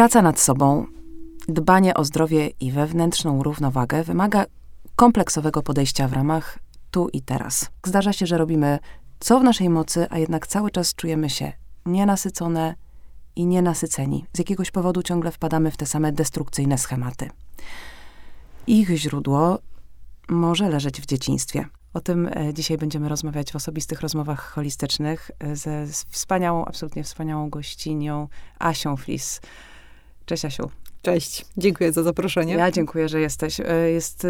Praca nad sobą, dbanie o zdrowie i wewnętrzną równowagę wymaga kompleksowego podejścia w ramach tu i teraz. Zdarza się, że robimy co w naszej mocy, a jednak cały czas czujemy się nienasycone i nienasyceni. Z jakiegoś powodu ciągle wpadamy w te same destrukcyjne schematy. Ich źródło może leżeć w dzieciństwie. O tym dzisiaj będziemy rozmawiać w osobistych rozmowach holistycznych ze wspaniałą, absolutnie wspaniałą gościnią Asią Flis. Cześć, Asiu. Cześć. Dziękuję za zaproszenie. Ja dziękuję, że jesteś. Jest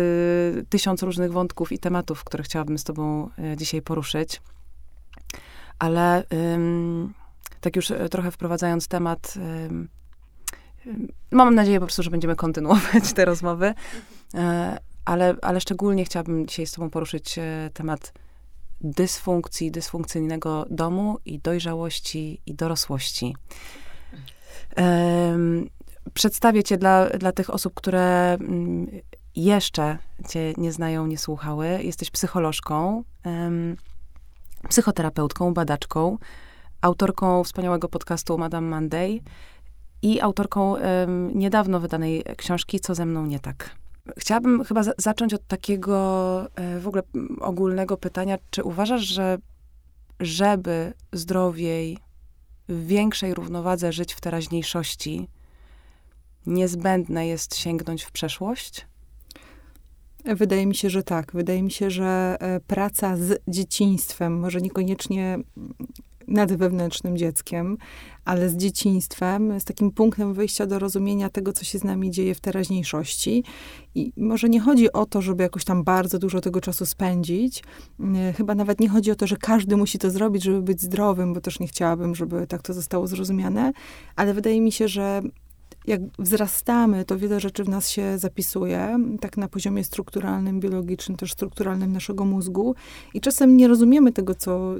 1000 różnych wątków i tematów, które chciałabym z tobą dzisiaj poruszyć. Ale tak już trochę wprowadzając temat, mam nadzieję po prostu, że będziemy kontynuować te rozmowy. Ale szczególnie chciałabym dzisiaj z tobą poruszyć temat dysfunkcji, dysfunkcyjnego domu i dojrzałości i dorosłości. Przedstawię cię dla tych osób, które jeszcze cię nie znają, nie słuchały. Jesteś psycholożką, psychoterapeutką, badaczką, autorką wspaniałego podcastu Madame Monday i autorką niedawno wydanej książki Co ze mną nie tak? Chciałabym chyba zacząć od takiego w ogóle ogólnego pytania. Czy uważasz, że żeby zdrowiej, w większej równowadze żyć w teraźniejszości, niezbędne jest sięgnąć w przeszłość? Wydaje mi się, że tak. Wydaje mi się, że praca z dzieciństwem, może niekoniecznie nad wewnętrznym dzieckiem, ale z dzieciństwem, z takim punktem wyjścia do rozumienia tego, co się z nami dzieje w teraźniejszości. I może nie chodzi o to, żeby jakoś tam bardzo dużo tego czasu spędzić. Chyba nawet nie chodzi o to, że każdy musi to zrobić, żeby być zdrowym, bo też nie chciałabym, żeby tak to zostało zrozumiane. Ale wydaje mi się, że jak wzrastamy, to wiele rzeczy w nas się zapisuje, tak na poziomie strukturalnym, biologicznym, też strukturalnym naszego mózgu. I czasem nie rozumiemy tego, co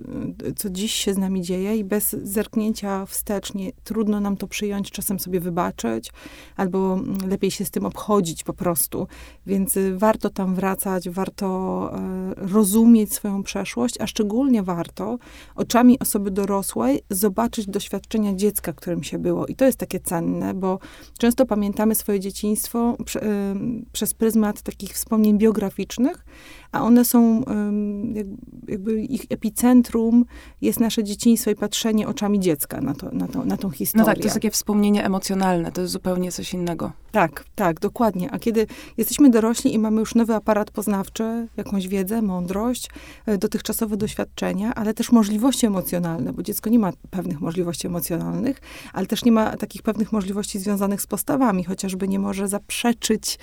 dziś się z nami dzieje i bez zerknięcia wstecz trudno nam to przyjąć, czasem sobie wybaczyć, albo lepiej się z tym obchodzić po prostu. Więc warto tam wracać, warto rozumieć swoją przeszłość, a szczególnie warto oczami osoby dorosłej zobaczyć doświadczenia dziecka, którym się było. I to jest takie cenne, bo często pamiętamy swoje dzieciństwo przez pryzmat takich wspomnień biograficznych, a one są, jakby ich epicentrum jest nasze dzieciństwo i patrzenie oczami dziecka na tą historię. No tak, to jest takie wspomnienie emocjonalne, to jest zupełnie coś innego. Tak, dokładnie. A kiedy jesteśmy dorośli i mamy już nowy aparat poznawczy, jakąś wiedzę, mądrość, dotychczasowe doświadczenia, ale też możliwości emocjonalne, bo dziecko nie ma pewnych możliwości emocjonalnych, ale też nie ma takich pewnych możliwości związanych z postawami, chociażby nie może zaprzeczyć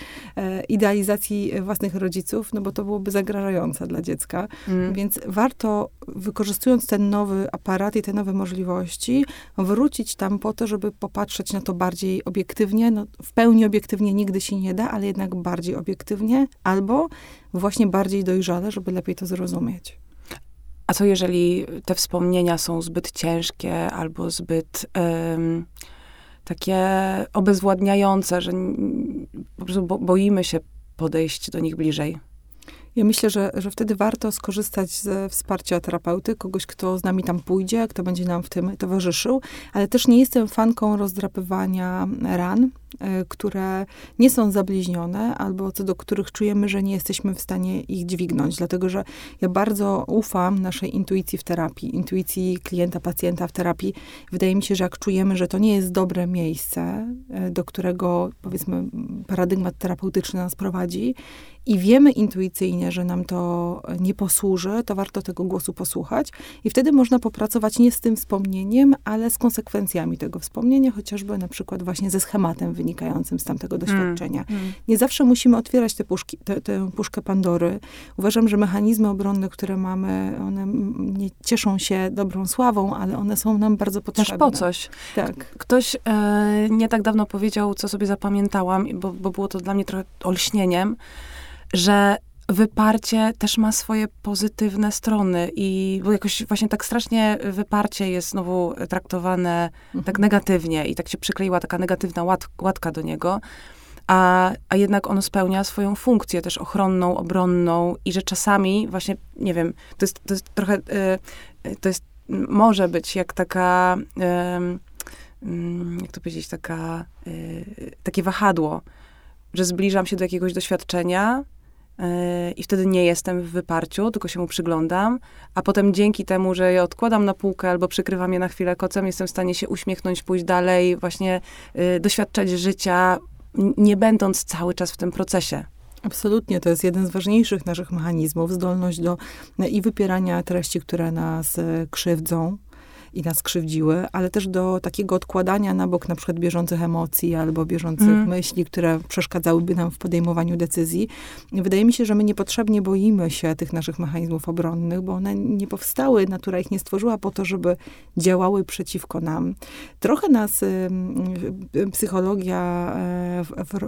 idealizacji własnych rodziców, no bo to byłoby zagrażające dla dziecka. Więc warto, wykorzystując ten nowy aparat i te nowe możliwości, wrócić tam po to, żeby popatrzeć na to bardziej obiektywnie. No, w pełni obiektywnie nigdy się nie da, ale jednak bardziej obiektywnie, albo właśnie bardziej dojrzale, żeby lepiej to zrozumieć. A co jeżeli te wspomnienia są zbyt ciężkie, albo zbyt takie obezwładniające, że po prostu boimy się podejść do nich bliżej? Ja myślę, że wtedy warto skorzystać ze wsparcia terapeuty, kogoś, kto z nami tam pójdzie, kto będzie nam w tym towarzyszył, ale też nie jestem fanką rozdrapywania ran, które nie są zabliźnione, albo co do których czujemy, że nie jesteśmy w stanie ich dźwignąć. Dlatego, że ja bardzo ufam naszej intuicji w terapii, intuicji klienta, pacjenta w terapii. Wydaje mi się, że jak czujemy, że to nie jest dobre miejsce, do którego, powiedzmy, paradygmat terapeutyczny nas prowadzi i wiemy intuicyjnie, że nam to nie posłuży, to warto tego głosu posłuchać. I wtedy można popracować nie z tym wspomnieniem, ale z konsekwencjami tego wspomnienia, chociażby na przykład właśnie ze schematem wynikającym z tamtego doświadczenia. Nie zawsze musimy otwierać tę puszkę Pandory. Uważam, że mechanizmy obronne, które mamy, one nie cieszą się dobrą sławą, ale one są nam bardzo potrzebne. Też po coś. Tak. Ktoś nie tak dawno powiedział, co sobie zapamiętałam, bo było to dla mnie trochę olśnieniem, że wyparcie też ma swoje pozytywne strony i bo jakoś właśnie tak strasznie wyparcie jest znowu traktowane tak negatywnie i tak się przykleiła taka negatywna łatka do niego, a jednak ono spełnia swoją funkcję też ochronną, obronną i że czasami właśnie, nie wiem, to jest trochę, to jest, może być jak taka jak to powiedzieć, takie wahadło, że zbliżam się do jakiegoś doświadczenia i wtedy nie jestem w wyparciu, tylko się mu przyglądam, a potem dzięki temu, że je odkładam na półkę albo przykrywam je na chwilę kocem, jestem w stanie się uśmiechnąć, pójść dalej, właśnie doświadczać życia, nie będąc cały czas w tym procesie. Absolutnie, to jest jeden z ważniejszych naszych mechanizmów, zdolność do i wypierania treści, które nas krzywdzą i nas krzywdziły, ale też do takiego odkładania na bok na przykład bieżących emocji albo bieżących myśli, które przeszkadzałyby nam w podejmowaniu decyzji. Wydaje mi się, że my niepotrzebnie boimy się tych naszych mechanizmów obronnych, bo one nie powstały, natura ich nie stworzyła po to, żeby działały przeciwko nam. Trochę nas psychologia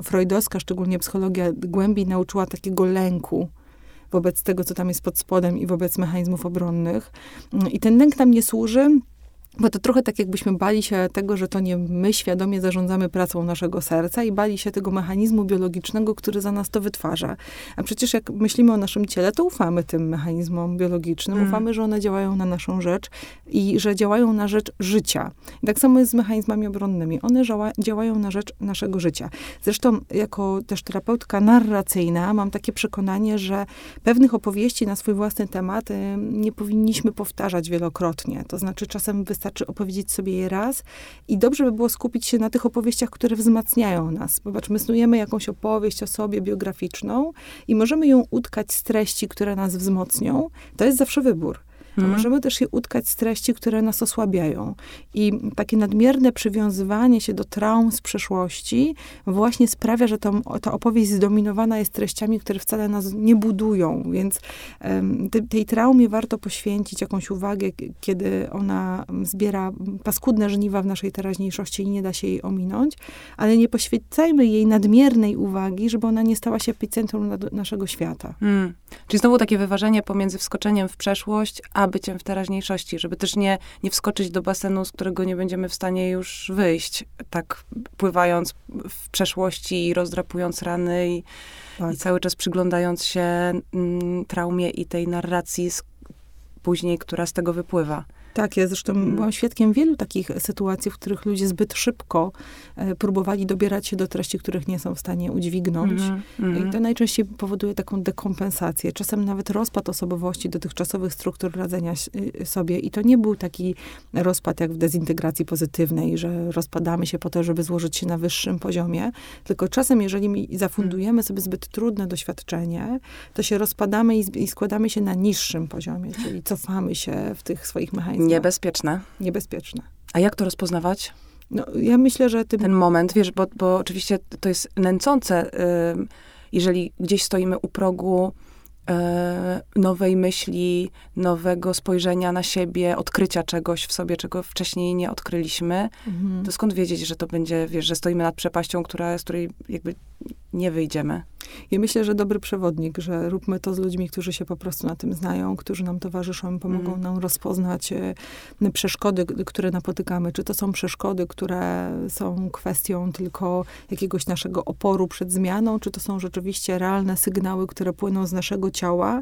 freudowska, szczególnie psychologia głębiej nauczyła takiego lęku wobec tego, co tam jest pod spodem i wobec mechanizmów obronnych. I ten lęk nam nie służy, bo to trochę tak, jakbyśmy bali się tego, że to nie my świadomie zarządzamy pracą naszego serca i bali się tego mechanizmu biologicznego, który za nas to wytwarza. A przecież jak myślimy o naszym ciele, to ufamy tym mechanizmom biologicznym. Ufamy, że one działają na naszą rzecz i że działają na rzecz życia. I tak samo jest z mechanizmami obronnymi. One działają na rzecz naszego życia. Zresztą jako też terapeutka narracyjna mam takie przekonanie, że pewnych opowieści na swój własny temat nie powinniśmy powtarzać wielokrotnie. To znaczy czasem wystarczy opowiedzieć sobie je raz i dobrze by było skupić się na tych opowieściach, które wzmacniają nas. Zobacz, my snujemy jakąś opowieść o sobie biograficzną i możemy ją utkać z treści, które nas wzmocnią. To jest zawsze wybór. A możemy też je utkać z treści, które nas osłabiają. I takie nadmierne przywiązywanie się do traum z przeszłości właśnie sprawia, że ta opowieść zdominowana jest treściami, które wcale nas nie budują. Więc tej traumie warto poświęcić jakąś uwagę, kiedy ona zbiera paskudne żniwa w naszej teraźniejszości i nie da się jej ominąć. Ale nie poświęcajmy jej nadmiernej uwagi, żeby ona nie stała się epicentrum naszego świata. Czyli znowu takie wyważenie pomiędzy wskoczeniem w przeszłość, a byciem w teraźniejszości, żeby też nie wskoczyć do basenu, z którego nie będziemy w stanie już wyjść, tak pływając w przeszłości, rozdrapując rany i cały czas przyglądając się traumie i tej narracji później, która z tego wypływa. Tak, ja zresztą byłam świadkiem wielu takich sytuacji, w których ludzie zbyt szybko próbowali dobierać się do treści, których nie są w stanie udźwignąć. I to najczęściej powoduje taką dekompensację, czasem nawet rozpad osobowości dotychczasowych struktur radzenia sobie. I to nie był taki rozpad jak w dezintegracji pozytywnej, że rozpadamy się po to, żeby złożyć się na wyższym poziomie. Tylko czasem, jeżeli zafundujemy sobie zbyt trudne doświadczenie, to się rozpadamy i składamy się na niższym poziomie, czyli cofamy się w tych swoich mechanizmach. Niebezpieczne. A jak to rozpoznawać? No, ja myślę, że ten moment, wiesz, bo oczywiście to jest nęcące, jeżeli gdzieś stoimy u progu nowej myśli, nowego spojrzenia na siebie, odkrycia czegoś w sobie, czego wcześniej nie odkryliśmy, to skąd wiedzieć, że to będzie, wiesz, że stoimy nad przepaścią, z której jakby nie wyjdziemy. Ja myślę, że dobry przewodnik, że róbmy to z ludźmi, którzy się po prostu na tym znają, którzy nam towarzyszą, pomogą nam rozpoznać przeszkody, które napotykamy. Czy to są przeszkody, które są kwestią tylko jakiegoś naszego oporu przed zmianą, czy to są rzeczywiście realne sygnały, które płyną z naszego ciała,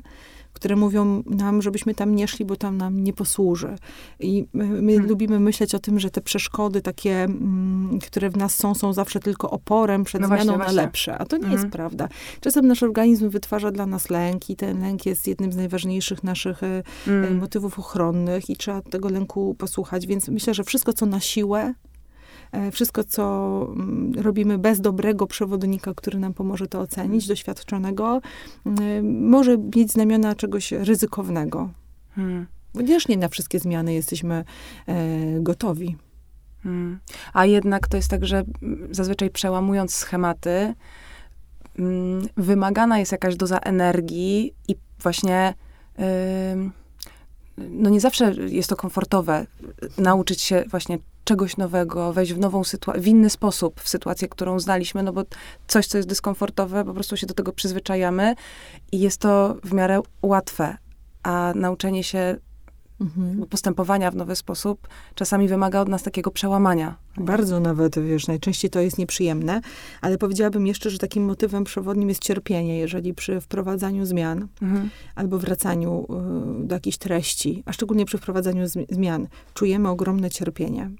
które mówią nam, żebyśmy tam nie szli, bo tam nam nie posłuży. I my lubimy myśleć o tym, że te przeszkody takie, które w nas są zawsze tylko oporem przed zmianą na lepsze. A to nie jest prawda. Czasem nasz organizm wytwarza dla nas lęk i ten lęk jest jednym z najważniejszych naszych motywów ochronnych i trzeba tego lęku posłuchać. Więc myślę, że wszystko, co na siłę, wszystko, co robimy bez dobrego przewodnika, który nam pomoże to ocenić, doświadczonego, może mieć znamiona czegoś ryzykownego. Chociaż nie na wszystkie zmiany jesteśmy gotowi. A jednak to jest tak, że zazwyczaj przełamując schematy, wymagana jest jakaś doza energii i właśnie... No nie zawsze jest to komfortowe nauczyć się właśnie czegoś nowego, wejść w nową sytuację, w inny sposób, w sytuację, którą znaliśmy, no bo coś, co jest dyskomfortowe, po prostu się do tego przyzwyczajamy i jest to w miarę łatwe, a nauczenie się postępowania w nowy sposób czasami wymaga od nas takiego przełamania. Bardzo nawet, wiesz, najczęściej to jest nieprzyjemne, ale powiedziałabym jeszcze, że takim motywem przewodnim jest cierpienie, jeżeli przy wprowadzaniu zmian albo wracaniu do jakiejś treści, a szczególnie przy wprowadzaniu zmian czujemy ogromne cierpienie.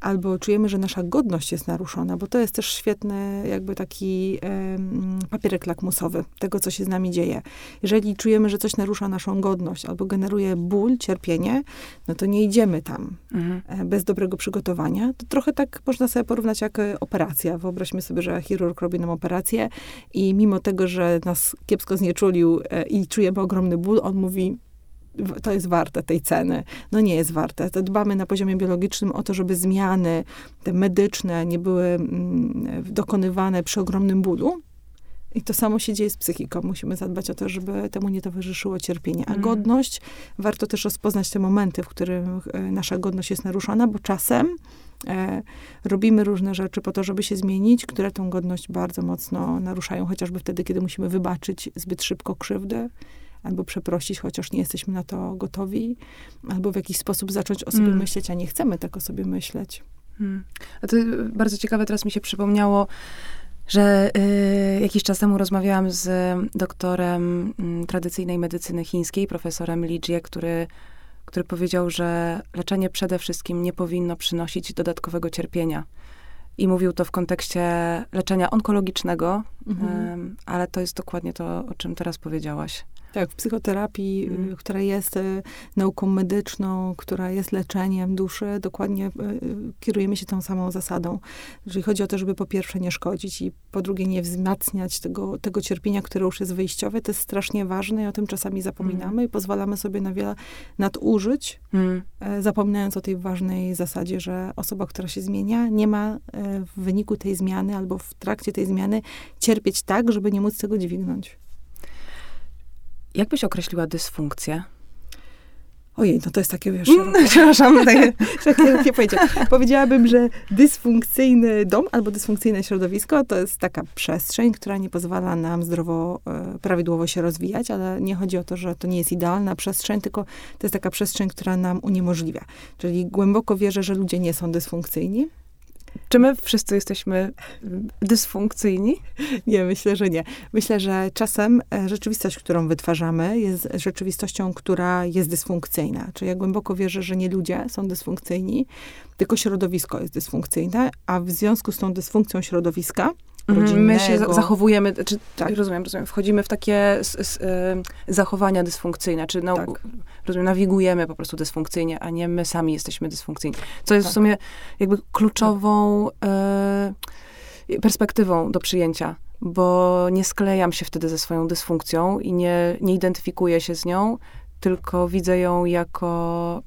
albo czujemy, że nasza godność jest naruszona, bo to jest też świetny jakby taki papierek lakmusowy tego, co się z nami dzieje. Jeżeli czujemy, że coś narusza naszą godność albo generuje ból, cierpienie, no to nie idziemy tam bez dobrego przygotowania. To trochę tak można sobie porównać jak operacja. Wyobraźmy sobie, że chirurg robi nam operację i mimo tego, że nas kiepsko znieczulił i czujemy ogromny ból, on mówi: to jest warte tej ceny. No nie jest warte. To dbamy na poziomie biologicznym o to, żeby zmiany te medyczne nie były dokonywane przy ogromnym bólu. I to samo się dzieje z psychiką. Musimy zadbać o to, żeby temu nie towarzyszyło cierpienie. A godność, warto też rozpoznać te momenty, w których nasza godność jest naruszona, bo czasem robimy różne rzeczy po to, żeby się zmienić, które tą godność bardzo mocno naruszają. Chociażby wtedy, kiedy musimy wybaczyć zbyt szybko krzywdę, albo przeprosić, chociaż nie jesteśmy na to gotowi, albo w jakiś sposób zacząć o sobie myśleć, a nie chcemy tak o sobie myśleć. A to bardzo ciekawe, teraz mi się przypomniało, że jakiś czas temu rozmawiałam z doktorem tradycyjnej medycyny chińskiej, profesorem Li Jie, który powiedział, że leczenie przede wszystkim nie powinno przynosić dodatkowego cierpienia. I mówił to w kontekście leczenia onkologicznego, ale to jest dokładnie to, o czym teraz powiedziałaś. Tak, w psychoterapii, która jest nauką medyczną, która jest leczeniem duszy, dokładnie kierujemy się tą samą zasadą. Jeżeli chodzi o to, żeby po pierwsze nie szkodzić i po drugie nie wzmacniać tego cierpienia, które już jest wyjściowe, to jest strasznie ważne i o tym czasami zapominamy i pozwalamy sobie na wiele nadużyć, zapominając o tej ważnej zasadzie, że osoba, która się zmienia, nie ma w wyniku tej zmiany albo w trakcie tej zmiany cierpieć tak, żeby nie móc tego dźwignąć. Jak byś określiła dysfunkcję? Ojej, no to jest takie, wiesz... Przepraszam, takie powiedziałabym, że dysfunkcyjny dom albo dysfunkcyjne środowisko to jest taka przestrzeń, która nie pozwala nam zdrowo, prawidłowo się rozwijać, ale nie chodzi o to, że to nie jest idealna przestrzeń, tylko to jest taka przestrzeń, która nam uniemożliwia. Czyli głęboko wierzę, że ludzie nie są dysfunkcyjni. Czy my wszyscy jesteśmy dysfunkcyjni? Nie, myślę, że nie. Myślę, że czasem rzeczywistość, którą wytwarzamy, jest rzeczywistością, która jest dysfunkcyjna. Czyli ja głęboko wierzę, że nie ludzie są dysfunkcyjni, tylko środowisko jest dysfunkcyjne, a w związku z tą dysfunkcją środowiska rodzinnego... My się zachowujemy, czy, tak. rozumiem, wchodzimy w takie zachowania dysfunkcyjne, czy nawigujemy po prostu dysfunkcyjnie, a nie my sami jesteśmy dysfunkcyjni. Co jest w sumie jakby kluczową perspektywą do przyjęcia, bo nie sklejam się wtedy ze swoją dysfunkcją i nie identyfikuję się z nią, tylko widzę ją jako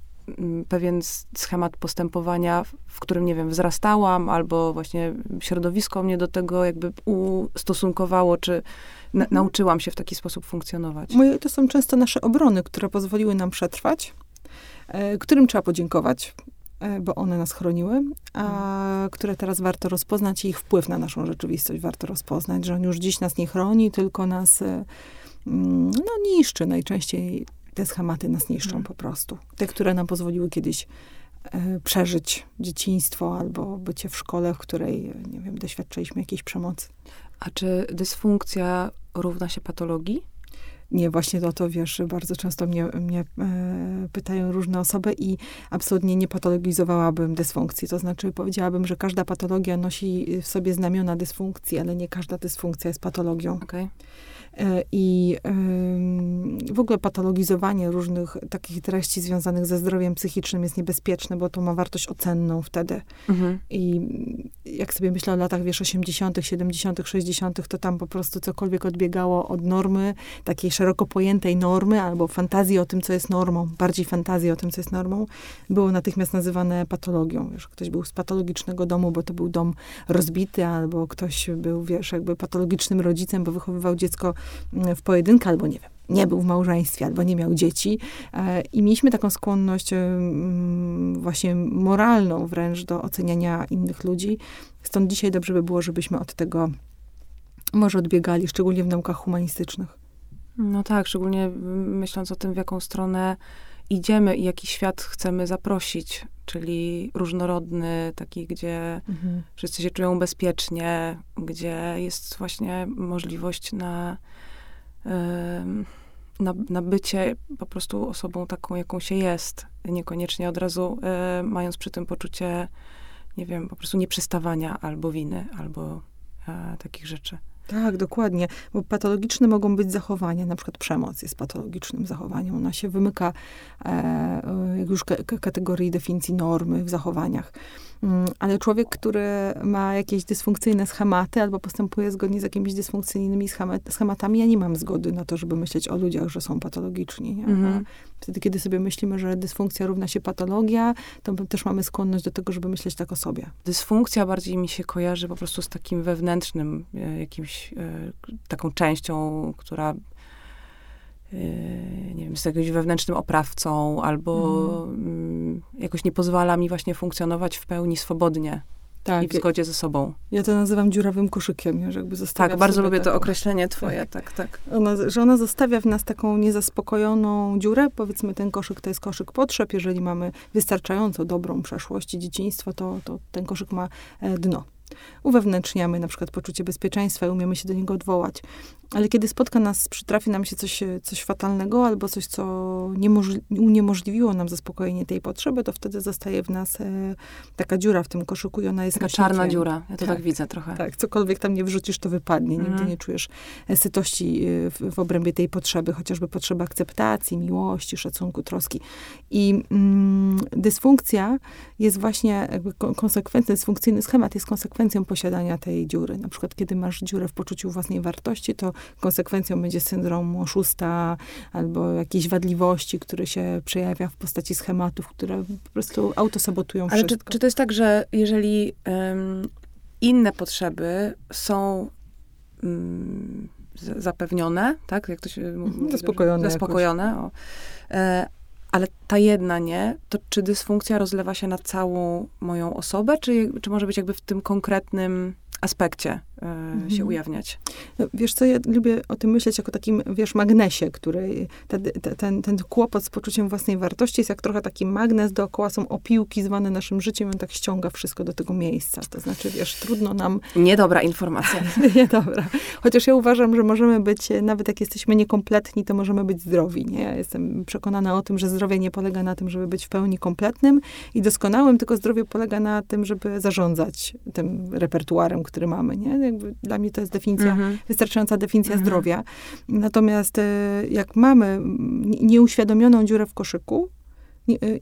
pewien schemat postępowania, w którym, nie wiem, wzrastałam, albo właśnie środowisko mnie do tego jakby ustosunkowało, czy nauczyłam się w taki sposób funkcjonować. To są często nasze obrony, które pozwoliły nam przetrwać, którym trzeba podziękować, bo one nas chroniły, a które teraz warto rozpoznać i ich wpływ na naszą rzeczywistość warto rozpoznać, że on już dziś nas nie chroni, tylko nas niszczy najczęściej. Te schematy nas niszczą po prostu. Te, które nam pozwoliły kiedyś przeżyć dzieciństwo albo bycie w szkole, w której, nie wiem, doświadczyliśmy jakiejś przemocy. A czy dysfunkcja równa się patologii? Nie, właśnie o to, wiesz, bardzo często mnie pytają różne osoby i absolutnie nie patologizowałabym dysfunkcji. To znaczy powiedziałabym, że każda patologia nosi w sobie znamiona dysfunkcji, ale nie każda dysfunkcja jest patologią. Okay. I w ogóle patologizowanie różnych takich treści związanych ze zdrowiem psychicznym jest niebezpieczne, bo to ma wartość ocenną wtedy. I jak sobie myślę o latach, wiesz, 80., 70., 60., to tam po prostu cokolwiek odbiegało od normy, takiej szeroko pojętej normy, albo fantazji o tym, co jest normą, bardziej fantazji o tym, co jest normą, było natychmiast nazywane patologią. Wiesz, ktoś był z patologicznego domu, bo to był dom rozbity, albo ktoś był, wiesz, jakby patologicznym rodzicem, bo wychowywał dziecko w pojedynkę, albo nie wiem, nie był w małżeństwie, albo nie miał dzieci. I mieliśmy taką skłonność właśnie moralną wręcz do oceniania innych ludzi. Stąd dzisiaj dobrze by było, żebyśmy od tego może odbiegali, szczególnie w naukach humanistycznych. No tak, szczególnie myśląc o tym, w jaką stronę idziemy i jaki świat chcemy zaprosić, czyli różnorodny, taki, gdzie wszyscy się czują bezpiecznie, gdzie jest właśnie możliwość na bycie po prostu osobą taką, jaką się jest, niekoniecznie od razu mając przy tym poczucie nie wiem, po prostu nieprzestawania albo winy, albo takich rzeczy. Tak, dokładnie, bo patologiczne mogą być zachowania, na przykład przemoc jest patologicznym zachowaniem. Ona się wymyka już kategorii definicji normy w zachowaniach. Ale człowiek, który ma jakieś dysfunkcyjne schematy albo postępuje zgodnie z jakimiś dysfunkcyjnymi schematami, ja nie mam zgody na to, żeby myśleć o ludziach, że są patologiczni. Nie? Mhm. Wtedy, kiedy sobie myślimy, że dysfunkcja równa się patologia, to też mamy skłonność do tego, żeby myśleć tak o sobie. Dysfunkcja bardziej mi się kojarzy po prostu z takim wewnętrznym jakimś, taką częścią, która nie wiem, z jakimś wewnętrznym oprawcą, albo jakoś nie pozwala mi właśnie funkcjonować w pełni swobodnie. Tak, i w zgodzie ze sobą. Ja to nazywam dziurawym koszykiem, że jakby zostawia. Tak, bardzo lubię to określenie twoje, tak. Ona zostawia w nas taką niezaspokojoną dziurę. Powiedzmy, ten koszyk to jest koszyk potrzeb. Jeżeli mamy wystarczająco dobrą przeszłość i dzieciństwo, to ten koszyk ma dno. Uwewnętrzniamy na przykład poczucie bezpieczeństwa i umiemy się do niego odwołać. Ale kiedy przytrafi nam się coś fatalnego albo coś, co uniemożliwiło nam zaspokojenie tej potrzeby, to wtedy zostaje w nas taka dziura w tym koszyku i ona jest... Taka czarna dziura, ja to tak widzę trochę. Tak, cokolwiek tam nie wrzucisz, to wypadnie. Nigdy nie czujesz sytości w obrębie tej potrzeby, chociażby potrzeby akceptacji, miłości, szacunku, troski. I dysfunkcja jest właśnie jakby konsekwentny, dysfunkcyjny schemat jest konsekwencją posiadania tej dziury. Na przykład, kiedy masz dziurę w poczuciu własnej wartości, to konsekwencją będzie syndrom oszusta albo jakiejś wadliwości, który się przejawia w postaci schematów, które po prostu autosabotują wszystko. Ale czy to jest tak, że jeżeli inne potrzeby są zapewnione, tak? Jak to się mówi? Zaspokojone. Ale ta jedna nie, to czy dysfunkcja rozlewa się na całą moją osobę, czy może być jakby w tym konkretnym aspekcie się ujawniać? Wiesz co, ja lubię o tym myśleć jako takim, wiesz, magnesie, który ten kłopot z poczuciem własnej wartości jest jak trochę taki magnes, dookoła są opiłki zwane naszym życiem i on tak ściąga wszystko do tego miejsca. To znaczy, wiesz, trudno nam... Niedobra informacja. Niedobra. Chociaż ja uważam, że możemy być, nawet jak jesteśmy niekompletni, to możemy być zdrowi, nie? Ja jestem przekonana o tym, że zdrowie nie polega na tym, żeby być w pełni kompletnym i doskonałym, tylko zdrowie polega na tym, żeby zarządzać tym repertuarem, który mamy, nie? Jakby dla mnie to jest definicja, wystarczająca definicja zdrowia. Natomiast jak mamy nieuświadomioną dziurę w koszyku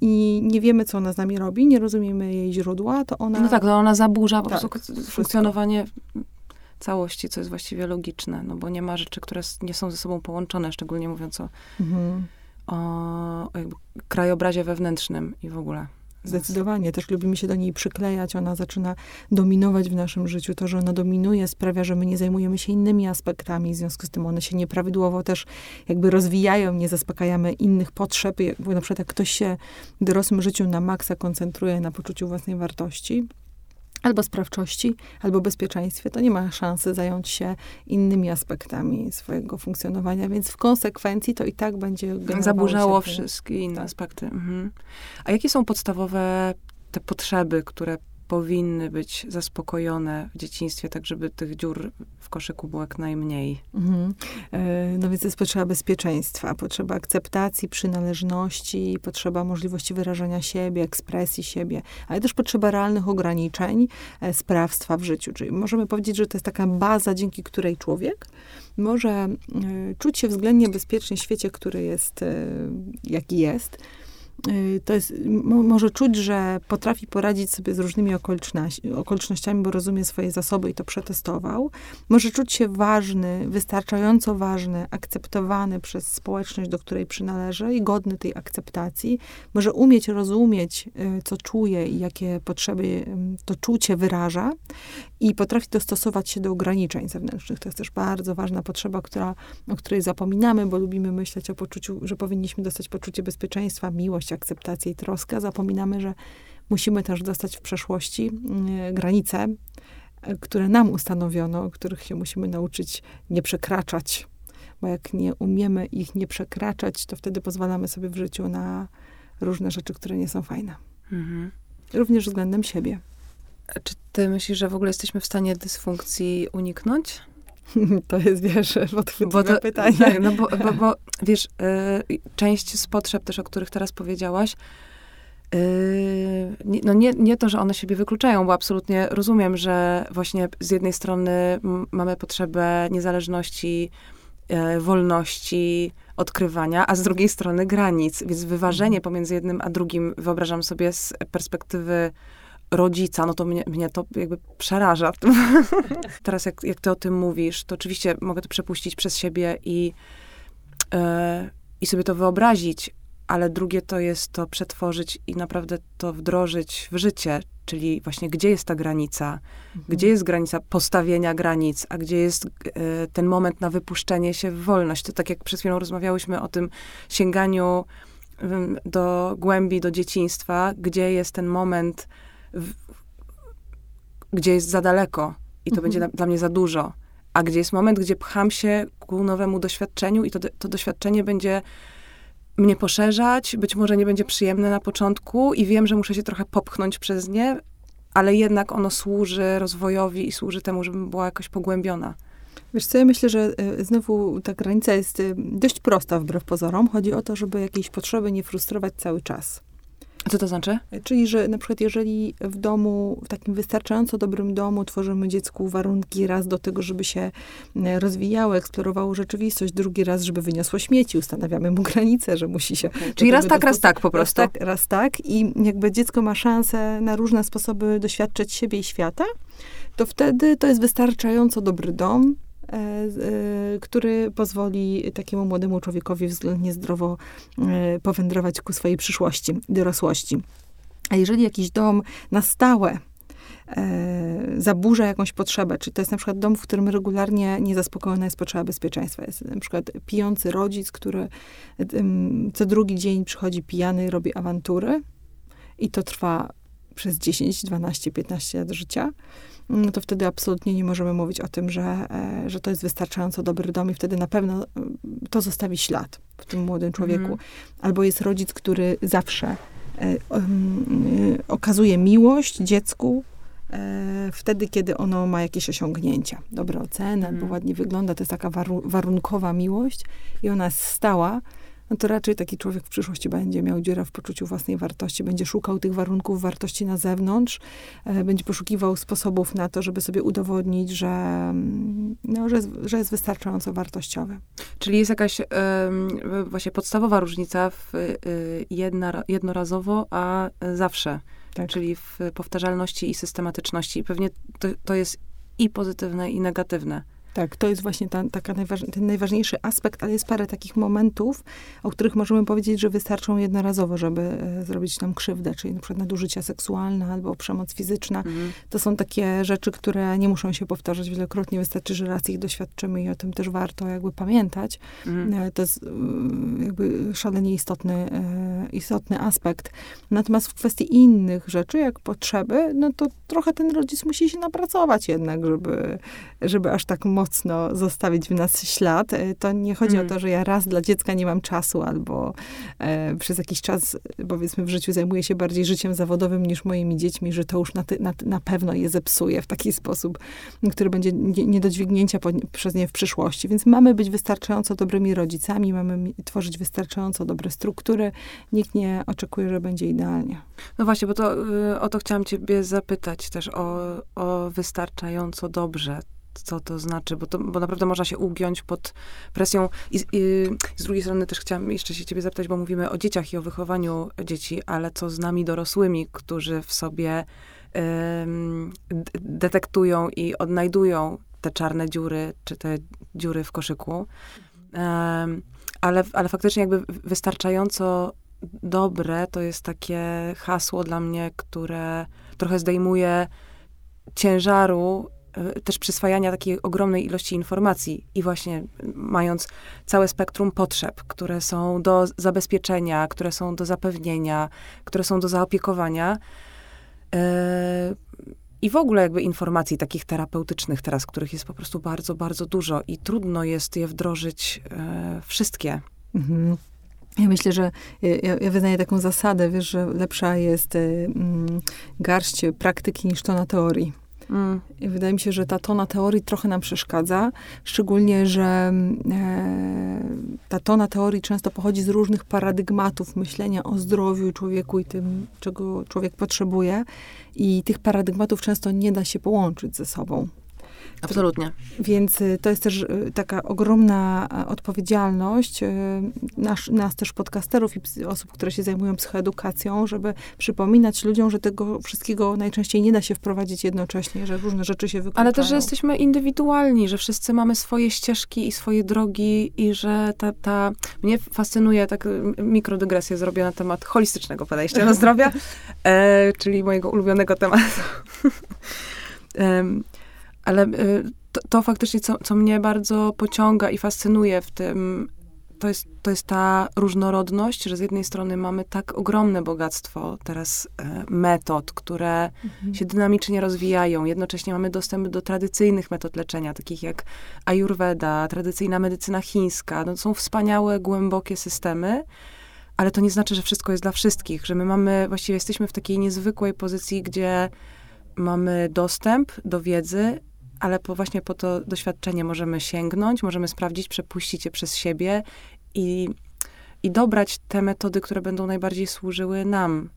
i nie wiemy, co ona z nami robi, nie rozumiemy jej źródła, to ona... No tak, to ona zaburza po prostu funkcjonowanie całości, co jest właściwie logiczne, no bo nie ma rzeczy, które nie są ze sobą połączone, szczególnie mówiąc o jakby krajobrazie wewnętrznym i w ogóle. Zdecydowanie. Też lubimy się do niej przyklejać. Ona zaczyna dominować w naszym życiu. To, że ona dominuje, sprawia, że my nie zajmujemy się innymi aspektami. W związku z tym one się nieprawidłowo też jakby rozwijają. Nie zaspokajamy innych potrzeb. Bo na przykład jak ktoś się w dorosłym życiu na maksa koncentruje na poczuciu własnej wartości, albo sprawczości, albo bezpieczeństwie, to nie ma szansy zająć się innymi aspektami swojego funkcjonowania, więc w konsekwencji to i tak będzie... Zaburzało wszystkie inne aspekty. A jakie są podstawowe te potrzeby, które powinny być zaspokojone w dzieciństwie, tak żeby tych dziur w koszyku było jak najmniej? No więc jest potrzeba bezpieczeństwa, potrzeba akceptacji, przynależności, potrzeba możliwości wyrażania siebie, ekspresji siebie, ale też potrzeba realnych ograniczeń, sprawstwa w życiu. Czyli możemy powiedzieć, że to jest taka baza, dzięki której człowiek może czuć się względnie bezpiecznie w świecie, który jest, jaki jest. To jest, może czuć, że potrafi poradzić sobie z różnymi okolicznościami, bo rozumie swoje zasoby i to przetestował. Może czuć się ważny, wystarczająco ważny, akceptowany przez społeczność, do której przynależy i godny tej akceptacji. Może umieć rozumieć, co czuje i jakie potrzeby to czucie wyraża i potrafi dostosować się do ograniczeń zewnętrznych. To jest też bardzo ważna potrzeba, o której zapominamy, bo lubimy myśleć o poczuciu, że powinniśmy dostać poczucie bezpieczeństwa, miłość, akceptację i troskę, zapominamy, że musimy też dostać w przeszłości granice, które nam ustanowiono, których się musimy nauczyć nie przekraczać, bo jak nie umiemy ich nie przekraczać, to wtedy pozwalamy sobie w życiu na różne rzeczy, które nie są fajne. Również względem siebie. A czy ty myślisz, że w ogóle jesteśmy w stanie dysfunkcji uniknąć? To jest, wiesz, podchwytliwe pytanie. Tak, no bo wiesz, część z potrzeb też, o których teraz powiedziałaś, No nie to, że one siebie wykluczają, bo absolutnie rozumiem, że właśnie z jednej strony mamy potrzebę niezależności, wolności, odkrywania, a z drugiej strony granic. Więc wyważenie pomiędzy jednym a drugim, wyobrażam sobie z perspektywy rodzica, no to mnie to jakby przeraża. Teraz jak ty o tym mówisz, to oczywiście mogę to przepuścić przez siebie i sobie to wyobrazić, ale drugie to jest to przetworzyć i naprawdę to wdrożyć w życie, czyli właśnie gdzie jest ta granica, gdzie jest granica postawienia granic, a gdzie jest ten moment na wypuszczenie się w wolność. To tak jak przed chwilą rozmawiałyśmy o tym sięganiu do głębi, do dzieciństwa, gdzie jest ten moment, gdzie jest za daleko i to będzie dla mnie za dużo, a gdzie jest moment, gdzie pcham się ku nowemu doświadczeniu i to doświadczenie będzie mnie poszerzać, być może nie będzie przyjemne na początku i wiem, że muszę się trochę popchnąć przez nie, ale jednak ono służy rozwojowi i służy temu, żebym była jakoś pogłębiona. Wiesz co, ja myślę, że znowu ta granica jest dość prosta wbrew pozorom. Chodzi o to, żeby jakiejś potrzeby nie frustrować cały czas. Co to znaczy? Czyli, że na przykład jeżeli w domu, w takim wystarczająco dobrym domu tworzymy dziecku warunki raz do tego, żeby się rozwijało, eksplorowało rzeczywistość, drugi raz, żeby wyniosło śmieci, ustanawiamy mu granicę, że musi się... Okay. Czyli raz tak po prostu. Raz tak i jakby dziecko ma szansę na różne sposoby doświadczać siebie i świata, to wtedy to jest wystarczająco dobry dom, który pozwoli takiemu młodemu człowiekowi względnie zdrowo powędrować ku swojej przyszłości, dorosłości. A jeżeli jakiś dom na stałe zaburza jakąś potrzebę, czyli to jest na przykład dom, w którym regularnie niezaspokojona jest potrzeba bezpieczeństwa. Jest na przykład pijący rodzic, który co drugi dzień przychodzi pijany i robi awantury i to trwa przez 10, 12, 15 lat życia, no to wtedy absolutnie nie możemy mówić o tym, że to jest wystarczająco dobry dom i wtedy na pewno to zostawi ślad w tym młodym człowieku. Albo jest rodzic, który zawsze okazuje miłość dziecku wtedy, kiedy ono ma jakieś osiągnięcia, dobre oceny, albo ładnie wygląda, to jest taka warunkowa miłość i ona jest stała, no to raczej taki człowiek w przyszłości będzie miał dziurę w poczuciu własnej wartości, będzie szukał tych warunków wartości na zewnątrz, będzie poszukiwał sposobów na to, żeby sobie udowodnić, że jest wystarczająco wartościowy. Czyli jest jakaś właśnie podstawowa różnica w jednorazowo, a zawsze. Tak. Czyli w powtarzalności i systematyczności. I pewnie to jest i pozytywne, i negatywne. Tak, to jest właśnie ten najważniejszy aspekt, ale jest parę takich momentów, o których możemy powiedzieć, że wystarczą jednorazowo, żeby zrobić nam krzywdę, czyli na przykład nadużycia seksualne albo przemoc fizyczna. To są takie rzeczy, które nie muszą się powtarzać wielokrotnie, wystarczy, że raz ich doświadczymy i o tym też warto jakby pamiętać. To jest jakby szalenie istotny aspekt. Natomiast w kwestii innych rzeczy, jak potrzeby, no to trochę ten rodzic musi się napracować jednak, żeby aż tak mocno zostawić w nas ślad. To nie chodzi o to, że ja raz dla dziecka nie mam czasu, albo przez jakiś czas, powiedzmy, w życiu zajmuję się bardziej życiem zawodowym niż moimi dziećmi, że to już na pewno je zepsuje w taki sposób, który będzie nie do dźwignięcia przez nie w przyszłości. Więc mamy być wystarczająco dobrymi rodzicami, mamy tworzyć wystarczająco dobre struktury. Nikt nie oczekuje, że będzie idealnie. No właśnie, bo to o to chciałam ciebie zapytać też o wystarczająco dobrze. Co to znaczy, bo naprawdę można się ugiąć pod presją. I z drugiej strony też chciałam jeszcze się ciebie zapytać, bo mówimy o dzieciach i o wychowaniu dzieci, ale co z nami dorosłymi, którzy w sobie detektują i odnajdują te czarne dziury, czy te dziury w koszyku. Ale faktycznie jakby wystarczająco dobre to jest takie hasło dla mnie, które trochę zdejmuje ciężaru też przyswajania takiej ogromnej ilości informacji i właśnie mając całe spektrum potrzeb, które są do zabezpieczenia, które są do zapewnienia, które są do zaopiekowania i w ogóle jakby informacji takich terapeutycznych teraz, których jest po prostu bardzo, bardzo dużo i trudno jest je wdrożyć wszystkie. Ja myślę, że ja wyznaję taką zasadę, wiesz, że lepsza jest garść praktyki niż to na teorii. I wydaje mi się, że ta tona teorii trochę nam przeszkadza, szczególnie, że ta tona teorii często pochodzi z różnych paradygmatów myślenia o zdrowiu i człowieku i tym, czego człowiek potrzebuje. I tych paradygmatów często nie da się połączyć ze sobą. Absolutnie. Więc to jest też taka ogromna odpowiedzialność nas też podcasterów i osób, które się zajmują psychoedukacją, żeby przypominać ludziom, że tego wszystkiego najczęściej nie da się wprowadzić jednocześnie, że różne rzeczy się wykluczają. Ale też, że jesteśmy indywidualni, że wszyscy mamy swoje ścieżki i swoje drogi i że ta... Mnie fascynuje, tak mikrodygresję zrobię na temat holistycznego podejścia do zdrowia, czyli mojego ulubionego tematu. Ale to faktycznie, co mnie bardzo pociąga i fascynuje w tym, to jest ta różnorodność, że z jednej strony mamy tak ogromne bogactwo teraz metod, które się dynamicznie rozwijają. Jednocześnie mamy dostęp do tradycyjnych metod leczenia, takich jak ajurweda, tradycyjna medycyna chińska. No, to są wspaniałe, głębokie systemy, ale to nie znaczy, że wszystko jest dla wszystkich, że my właściwie jesteśmy w takiej niezwykłej pozycji, gdzie mamy dostęp do wiedzy, ale właśnie po to doświadczenie możemy sięgnąć, możemy sprawdzić, przepuścić je przez siebie i dobrać te metody, które będą najbardziej służyły nam.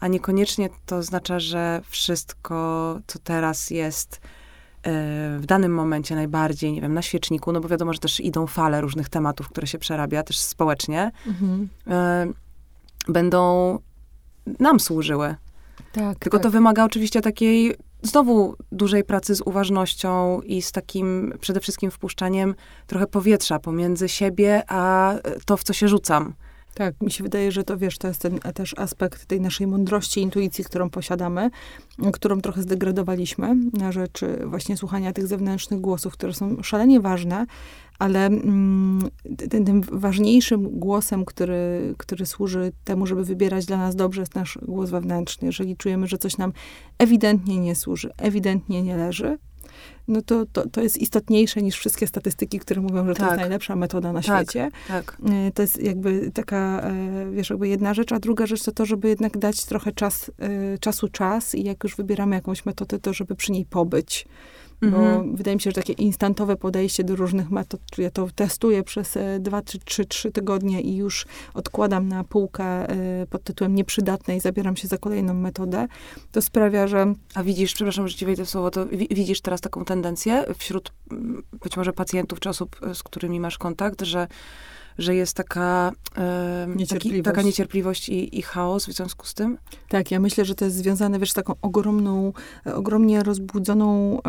A niekoniecznie to oznacza, że wszystko, co teraz jest w danym momencie najbardziej, nie wiem, na świeczniku, no bo wiadomo, że też idą fale różnych tematów, które się przerabia, też społecznie, będą nam służyły. Tak, tylko tak. To wymaga oczywiście takiej znowu dużej pracy z uważnością i z takim przede wszystkim wpuszczaniem trochę powietrza pomiędzy siebie, a to, w co się rzucam. Tak, mi się wydaje, że to, wiesz, to jest ten też aspekt tej naszej mądrości, intuicji, którą posiadamy, którą trochę zdegradowaliśmy na rzecz właśnie słuchania tych zewnętrznych głosów, które są szalenie ważne, ale tym ważniejszym głosem, który służy temu, żeby wybierać dla nas dobrze, jest nasz głos wewnętrzny. Jeżeli czujemy, że coś nam ewidentnie nie służy, ewidentnie nie leży, no to jest istotniejsze niż wszystkie statystyki, które mówią, że to jest najlepsza metoda na świecie. Tak. To jest jakby taka, wiesz, jakby jedna rzecz, a druga rzecz to, żeby jednak dać trochę czasu i jak już wybieramy jakąś metodę, to żeby przy niej pobyć. Bo wydaje mi się, że takie instantowe podejście do różnych metod, ja to testuję przez 2 czy 3 tygodnie i już odkładam na półkę pod tytułem nieprzydatne i zabieram się za kolejną metodę, to sprawia, że... A widzisz, przepraszam, że ci wejdę w słowo, to widzisz teraz taką tendencję wśród być może pacjentów czy osób, z którymi masz kontakt, że jest taka niecierpliwość i chaos w związku z tym? Tak, ja myślę, że to jest związane, wiesz, z taką ogromnie rozbudzoną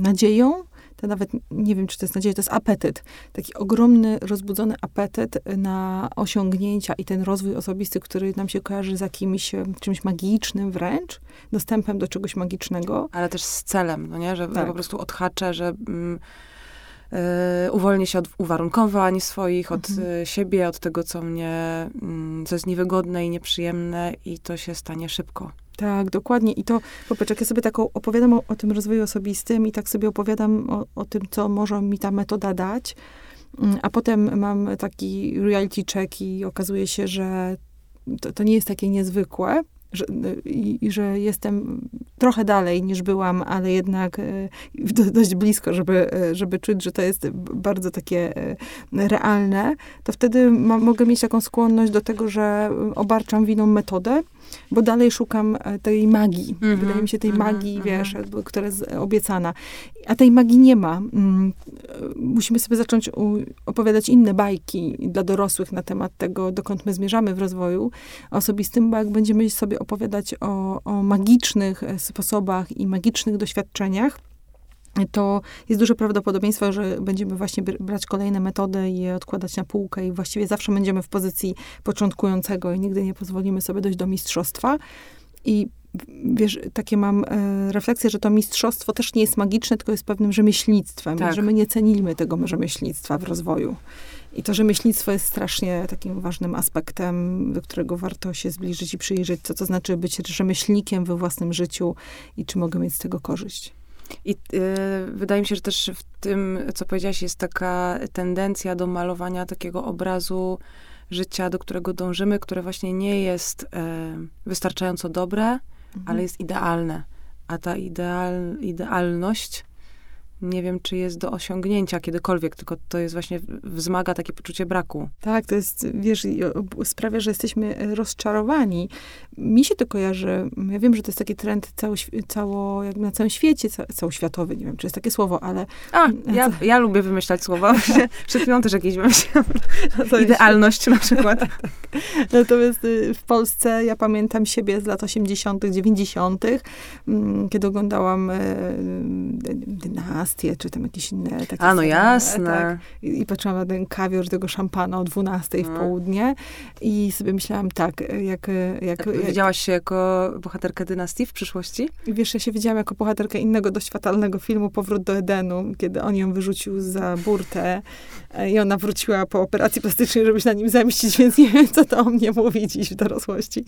nadzieją. To nawet, nie wiem, czy to jest nadzieja, to jest apetyt. Taki ogromny, rozbudzony apetyt na osiągnięcia i ten rozwój osobisty, który nam się kojarzy z jakimś czymś magicznym wręcz, dostępem do czegoś magicznego. Ale też z celem, no nie? Że tak. Po prostu odhaczę, że... uwolnię się od uwarunkowań swoich, od siebie, od tego, co jest niewygodne i nieprzyjemne i to się stanie szybko. Tak, dokładnie. I to, popatrz, jak ja sobie tak opowiadam o tym rozwoju osobistym i tak sobie opowiadam o tym, co może mi ta metoda dać, a potem mam taki reality check i okazuje się, że to nie jest takie niezwykłe, że jestem trochę dalej niż byłam, ale jednak dość blisko, żeby czuć, że to jest bardzo takie realne, to wtedy mogę mieć taką skłonność do tego, że obarczam winą metodę, bo dalej szukam tej magii. Wydaje mi się tej magii, wiesz, która jest obiecana. A tej magii nie ma. Musimy sobie zacząć opowiadać inne bajki dla dorosłych na temat tego, dokąd my zmierzamy w rozwoju osobistym, bo jak będziemy sobie opowiadać o magicznych sposobach i magicznych doświadczeniach, to jest duże prawdopodobieństwo, że będziemy właśnie brać kolejne metody i je odkładać na półkę i właściwie zawsze będziemy w pozycji początkującego i nigdy nie pozwolimy sobie dojść do mistrzostwa. I wiesz, takie mam refleksję, że to mistrzostwo też nie jest magiczne, tylko jest pewnym rzemieślnictwem. Tak. Że my nie ceniliśmy tego rzemieślnictwa w rozwoju. I to rzemieślnictwo jest strasznie takim ważnym aspektem, do którego warto się zbliżyć i przyjrzeć. Co to znaczy być rzemieślnikiem we własnym życiu i czy mogę mieć z tego korzyść. I wydaje mi się, że też w tym, co powiedziałaś, jest taka tendencja do malowania takiego obrazu życia, do którego dążymy, które właśnie nie jest wystarczająco dobre, ale jest idealne. A ta idealność, nie wiem, czy jest do osiągnięcia kiedykolwiek, tylko to jest właśnie, wzmaga takie poczucie braku. Tak, to jest, wiesz, sprawia, że jesteśmy rozczarowani. Mi się to kojarzy, ja wiem, że to jest taki trend jakby na całym świecie, całoświatowy, nie wiem, czy jest takie słowo, ale... Ja lubię wymyślać słowa. Przed chwilą też jakieś wymyślałam. Idealność na przykład. Tak. Natomiast w Polsce ja pamiętam siebie z lat 80., 90., kiedy oglądałam Dynastię, czy tam jakieś inne takie... no jasne. Tak. I patrzyłam na ten kawior tego szampana o 12 w południe i sobie myślałam tak, jak... Widziałaś się jako bohaterkę Dynastii w przyszłości? Wiesz, ja się widziałam jako bohaterkę innego dość fatalnego filmu, Powrót do Edenu, kiedy on ją wyrzucił za burtę i ona wróciła po operacji plastycznej, żeby się na nim zemścić, więc nie wiem, co to o mnie mówi dziś w dorosłości.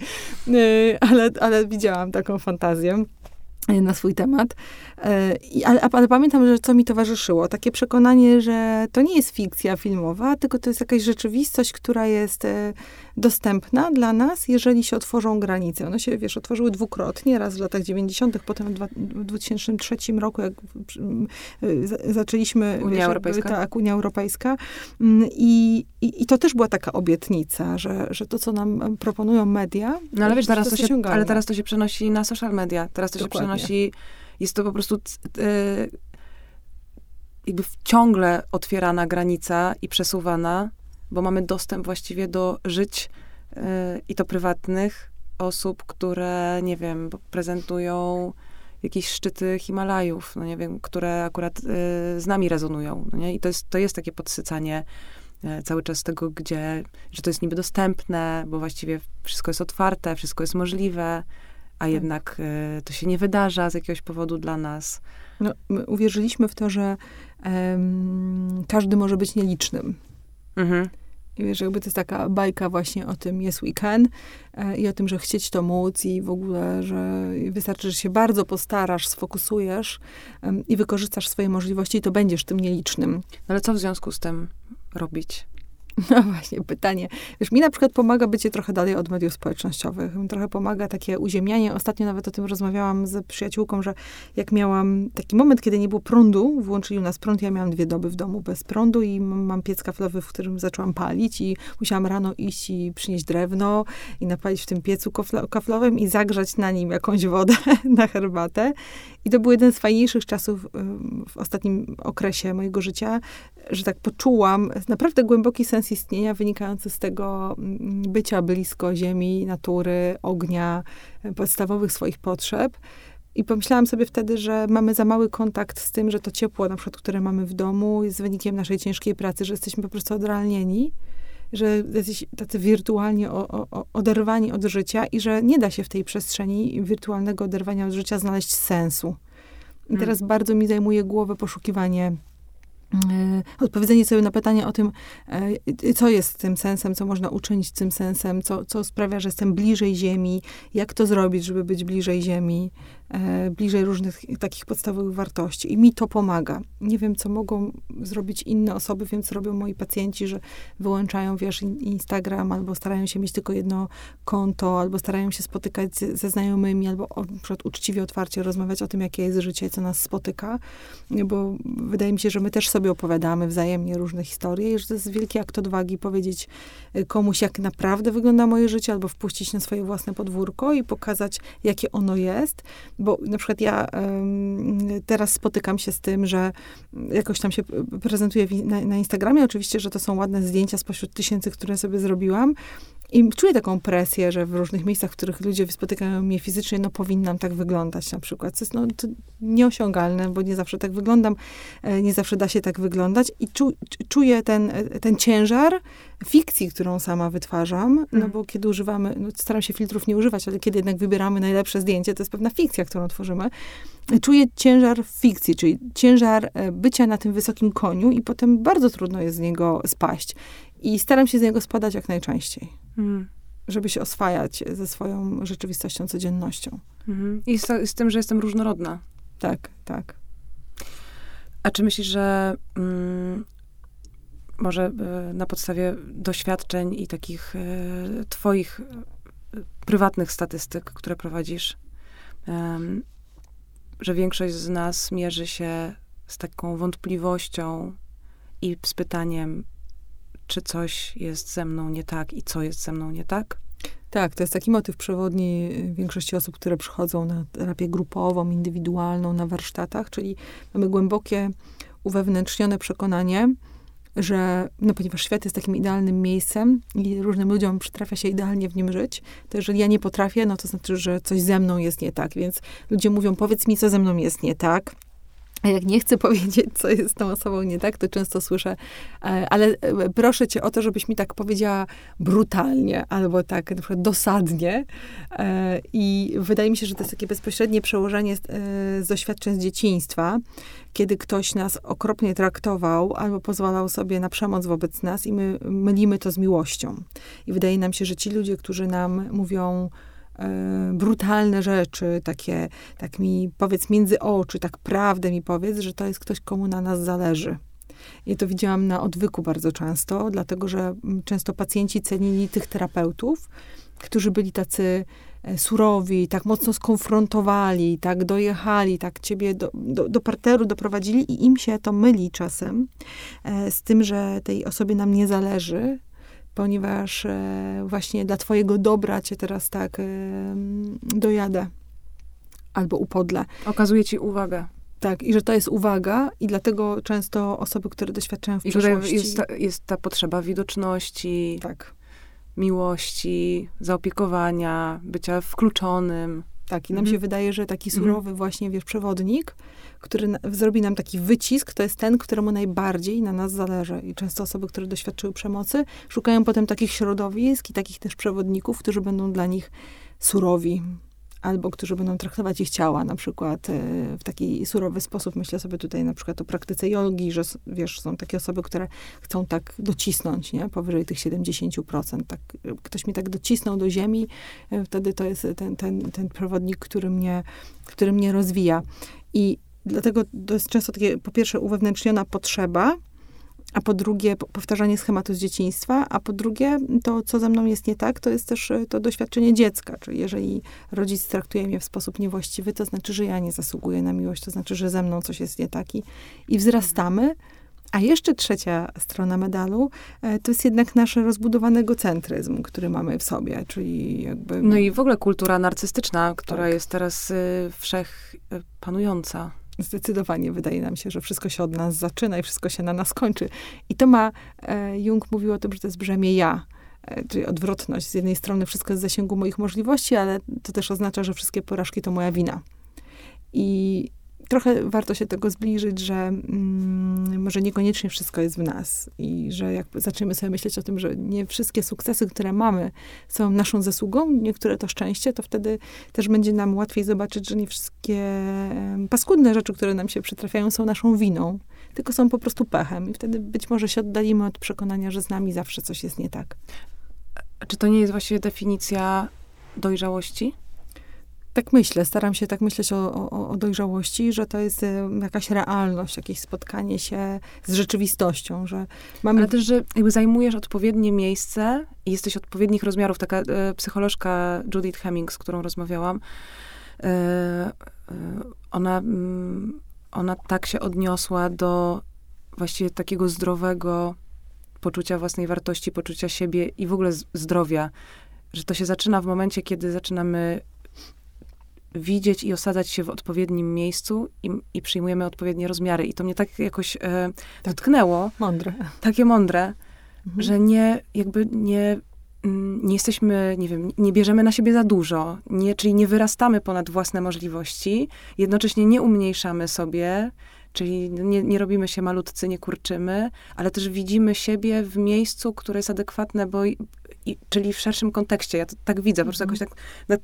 Ale widziałam taką fantazję na swój temat. Ale pamiętam, że co mi towarzyszyło. Takie przekonanie, że to nie jest fikcja filmowa, tylko to jest jakaś rzeczywistość, która jest dostępna dla nas, jeżeli się otworzą granice. One się, wiesz, otworzyły dwukrotnie. Raz w latach 90., potem w 2003 roku, jak zaczęliśmy... Unia Europejska. I to też była taka obietnica, że to, co nam proponują media... No ale wiesz, teraz to się przenosi na social media. Teraz to się przenosi... Jest to po prostu jakby ciągle otwierana granica i przesuwana, bo mamy dostęp właściwie do żyć i to prywatnych osób, które, nie wiem, prezentują jakieś szczyty Himalajów, no nie wiem, które akurat z nami rezonują, no nie? I to jest takie podsycanie cały czas tego, że to jest niby dostępne, bo właściwie wszystko jest otwarte, wszystko jest możliwe, a jednak to się nie wydarza z jakiegoś powodu dla nas. No, my uwierzyliśmy w to, że każdy może być nielicznym. Mhm. I wiesz, jakby to jest taka bajka właśnie o tym yes we can i o tym, że chcieć to móc i w ogóle, że wystarczy, że się bardzo postarasz, sfokusujesz i wykorzystasz swoje możliwości i to będziesz tym nielicznym. No ale co w związku z tym robić? No właśnie, pytanie. Wiesz, mi na przykład pomaga bycie trochę dalej od mediów społecznościowych. Mi trochę pomaga takie uziemianie. Ostatnio nawet o tym rozmawiałam z przyjaciółką, że jak miałam taki moment, kiedy nie było prądu, włączyli u nas prąd, ja miałam 2 doby w domu bez prądu i mam piec kaflowy, w którym zaczęłam palić i musiałam rano iść i przynieść drewno i napalić w tym piecu kaflowym i zagrzać na nim jakąś wodę na herbatę. I to był jeden z fajniejszych czasów w ostatnim okresie mojego życia, że tak poczułam naprawdę głęboki sens istnienia wynikający z tego bycia blisko ziemi, natury, ognia, podstawowych swoich potrzeb. I pomyślałam sobie wtedy, że mamy za mały kontakt z tym, że to ciepło, na przykład, które mamy w domu, jest wynikiem naszej ciężkiej pracy, że jesteśmy po prostu odrealnieni, że jesteśmy tacy wirtualnie oderwani od życia i że nie da się w tej przestrzeni wirtualnego oderwania od życia znaleźć sensu. I teraz bardzo mi zajmuje głowę poszukiwanie, odpowiedzenie sobie na pytanie o tym, co jest tym sensem, co można uczynić tym sensem, co sprawia, że jestem bliżej ziemi, jak to zrobić, żeby być bliżej ziemi, bliżej różnych takich podstawowych wartości. I mi to pomaga. Nie wiem, co mogą zrobić inne osoby, wiem, co robią moi pacjenci, że wyłączają, wiesz, Instagram, albo starają się mieć tylko jedno konto, albo starają się spotykać ze znajomymi, albo na przykład uczciwie, otwarcie rozmawiać o tym, jakie jest życie, co nas spotyka. Bo wydaje mi się, że my też sobie opowiadamy wzajemnie różne historie i że to jest wielki akt odwagi powiedzieć komuś, jak naprawdę wygląda moje życie, albo wpuścić na swoje własne podwórko i pokazać, jakie ono jest. Bo na przykład ja teraz spotykam się z tym, że jakoś tam się prezentuję na Instagramie, oczywiście, że to są ładne zdjęcia spośród tysięcy, które sobie zrobiłam. I czuję taką presję, że w różnych miejscach, w których ludzie spotykają mnie fizycznie, no powinnam tak wyglądać na przykład. To jest to nieosiągalne, bo nie zawsze tak wyglądam, nie zawsze da się tak wyglądać. I czuję ten ciężar fikcji, którą sama wytwarzam, no bo kiedy używamy, no staram się filtrów nie używać, ale kiedy jednak wybieramy najlepsze zdjęcie, to jest pewna fikcja, którą tworzymy. Czuję ciężar fikcji, czyli ciężar bycia na tym wysokim koniu i potem bardzo trudno jest z niego spaść. I staram się z niego spadać jak najczęściej, żeby się oswajać ze swoją rzeczywistością, codziennością. I z tym, że jestem różnorodna. Tak, tak. A czy myślisz, że może na podstawie doświadczeń i takich twoich prywatnych statystyk, które prowadzisz, że większość z nas mierzy się z taką wątpliwością i z pytaniem, czy coś jest ze mną nie tak i co jest ze mną nie tak? Tak, to jest taki motyw przewodni większości osób, które przychodzą na terapię grupową, indywidualną, na warsztatach, czyli mamy głębokie, uwewnętrznione przekonanie, że no ponieważ świat jest takim idealnym miejscem i różnym ludziom przytrafia się idealnie w nim żyć, to jeżeli ja nie potrafię, no to znaczy, że coś ze mną jest nie tak. Więc ludzie mówią, powiedz mi, co ze mną jest nie tak. A jak nie chcę powiedzieć, co jest z tą osobą nie tak, to często słyszę, ale proszę cię o to, żebyś mi tak powiedziała brutalnie, albo tak na przykład dosadnie. I wydaje mi się, że to jest takie bezpośrednie przełożenie z doświadczeń z dzieciństwa, kiedy ktoś nas okropnie traktował, albo pozwalał sobie na przemoc wobec nas i my mylimy to z miłością. I wydaje nam się, że ci ludzie, którzy nam mówią brutalne rzeczy, takie, tak mi powiedz między oczy, tak prawdę mi powiedz, że to jest ktoś, komu na nas zależy. Ja to widziałam na odwyku bardzo często, dlatego, że często pacjenci cenili tych terapeutów, którzy byli tacy surowi, tak mocno skonfrontowali, tak dojechali, tak ciebie do parteru doprowadzili i im się to myli czasem z tym, że tej osobie nam nie zależy, ponieważ właśnie dla twojego dobra cię teraz tak dojadę albo upodlę. Okazuje ci uwagę. Tak, i że to jest uwaga i dlatego często osoby, które doświadczają w przeszłości... Jest ta potrzeba widoczności, tak, miłości, zaopiekowania, bycia wkluczonym. Tak, i nam się wydaje, że taki surowy właśnie, wiesz, przewodnik, który zrobi nam taki wycisk, to jest ten, któremu najbardziej na nas zależy. I często osoby, które doświadczyły przemocy, szukają potem takich środowisk i takich też przewodników, którzy będą dla nich surowi. Albo którzy będą traktować ich ciała na przykład w taki surowy sposób. Myślę sobie tutaj na przykład o praktyce jogi, że wiesz, są takie osoby, które chcą tak docisnąć, nie? Powyżej tych 70%. Tak, ktoś mnie tak docisnął do ziemi, wtedy to jest ten przewodnik, który mnie rozwija. I dlatego to jest często takie, po pierwsze, uwewnętrzniona potrzeba, a po drugie, powtarzanie schematu z dzieciństwa, a po drugie, to, co ze mną jest nie tak, to jest też to doświadczenie dziecka. Czyli jeżeli rodzic traktuje mnie w sposób niewłaściwy, to znaczy, że ja nie zasługuję na miłość, to znaczy, że ze mną coś jest nie tak i wzrastamy. A jeszcze trzecia strona medalu, to jest jednak nasz rozbudowany egocentryzm, który mamy w sobie, czyli jakby... No i w ogóle kultura narcystyczna, która jest teraz wszechpanująca. Zdecydowanie wydaje nam się, że wszystko się od nas zaczyna i wszystko się na nas kończy. I to ma, Jung mówił o tym, że to jest brzemię ja, czyli odwrotność. Z jednej strony wszystko jest w zasięgu moich możliwości, ale to też oznacza, że wszystkie porażki to moja wina. I trochę warto się tego zbliżyć, że może niekoniecznie wszystko jest w nas i że jak zaczniemy sobie myśleć o tym, że nie wszystkie sukcesy, które mamy, są naszą zasługą, niektóre to szczęście, to wtedy też będzie nam łatwiej zobaczyć, że nie wszystkie paskudne rzeczy, które nam się przytrafiają, są naszą winą, tylko są po prostu pechem i wtedy być może się oddalimy od przekonania, że z nami zawsze coś jest nie tak. Czy to nie jest właściwie definicja dojrzałości? Tak myślę, staram się tak myśleć o dojrzałości, że to jest jakaś realność, jakieś spotkanie się z rzeczywistością, że mamy... Ale też, że jakby zajmujesz odpowiednie miejsce i jesteś odpowiednich rozmiarów. Taka psycholożka Judith Hemings, z którą rozmawiałam, ona tak się odniosła do właściwie takiego zdrowego poczucia własnej wartości, poczucia siebie i w ogóle zdrowia, że to się zaczyna w momencie, kiedy zaczynamy widzieć i osadzać się w odpowiednim miejscu i przyjmujemy odpowiednie rozmiary. I to mnie tak jakoś dotknęło. Mądre. Takie mądre, że nie jesteśmy, nie wiem, nie bierzemy na siebie za dużo, czyli nie wyrastamy ponad własne możliwości, jednocześnie nie umniejszamy sobie, czyli nie robimy się malutcy, nie kurczymy, ale też widzimy siebie w miejscu, które jest adekwatne, czyli w szerszym kontekście. Ja to tak widzę, po prostu jakoś tak